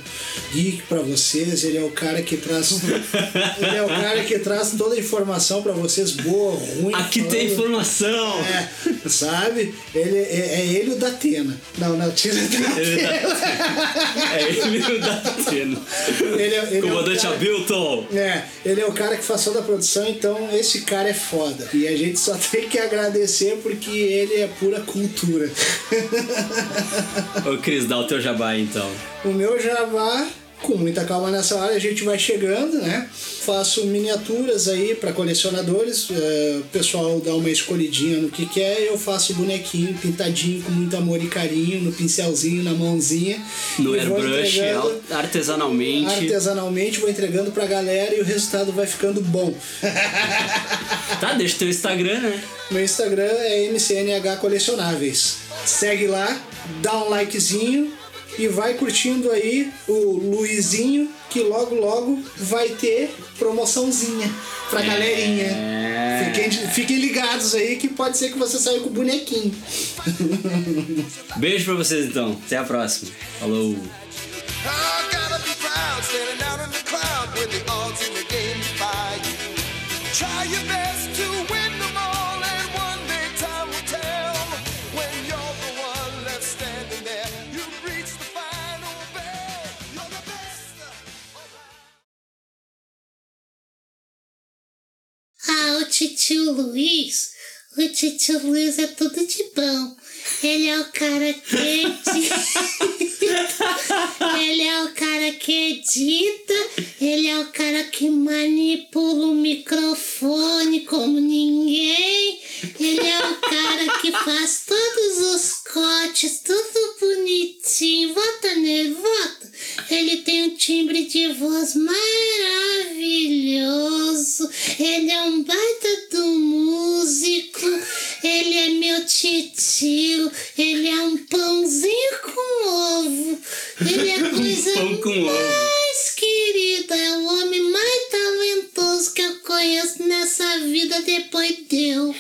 geek pra vocês, ele é o cara que traz ele é o cara que traz toda a informação pra vocês, boa, ruim, aqui falando, tem informação, é, sabe? Ele, é, é ele o da Atena. Não, não, tira da ele da Atena. É ele o da Atena. Ele é, ele Comandante é cara, Abilton. É, ele é o cara que faz toda a produção, então esse cara é foda. E a gente só tem que agradecer porque ele é pura cultura. Ô Cris, dá o teu jabá então. O meu jabá, com muita calma nessa hora, a gente vai chegando, né? Faço miniaturas aí para colecionadores, o pessoal dá uma escolhidinha no que quer, eu faço bonequinho pintadinho com muito amor e carinho, no pincelzinho, na mãozinha. No airbrush, artesanalmente. Artesanalmente, vou entregando pra galera e o resultado vai ficando bom. Tá, deixa o teu Instagram, né? Meu Instagram é M C N H Colecionáveis. Segue lá, dá um likezinho. E vai curtindo aí o Luizinho, que logo, logo vai ter promoçãozinha pra é... galerinha. Fiquem, fiquem ligados aí que pode ser que você saia com o bonequinho. Beijo pra vocês então. Até a próxima. Falou. Ah, o titio Luiz, o titio Luiz é tudo de bom. Ele é o cara que ele é o cara que edita, ele é o cara que manipula o microfone como ninguém, ele é o cara que faz todos os cortes, tudo bonitinho, vota nele, vota. Ele tem um timbre de voz maravilhoso, ele é um baita do músico, ele é meu titio, ele é um pãozinho com ovo, ele é a coisa um mais querida, é o homem mais talentoso que eu conheço nessa vida depois de eu.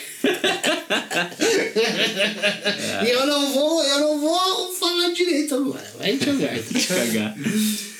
E eu não vou, eu não vou falar direito agora, vai te cagar.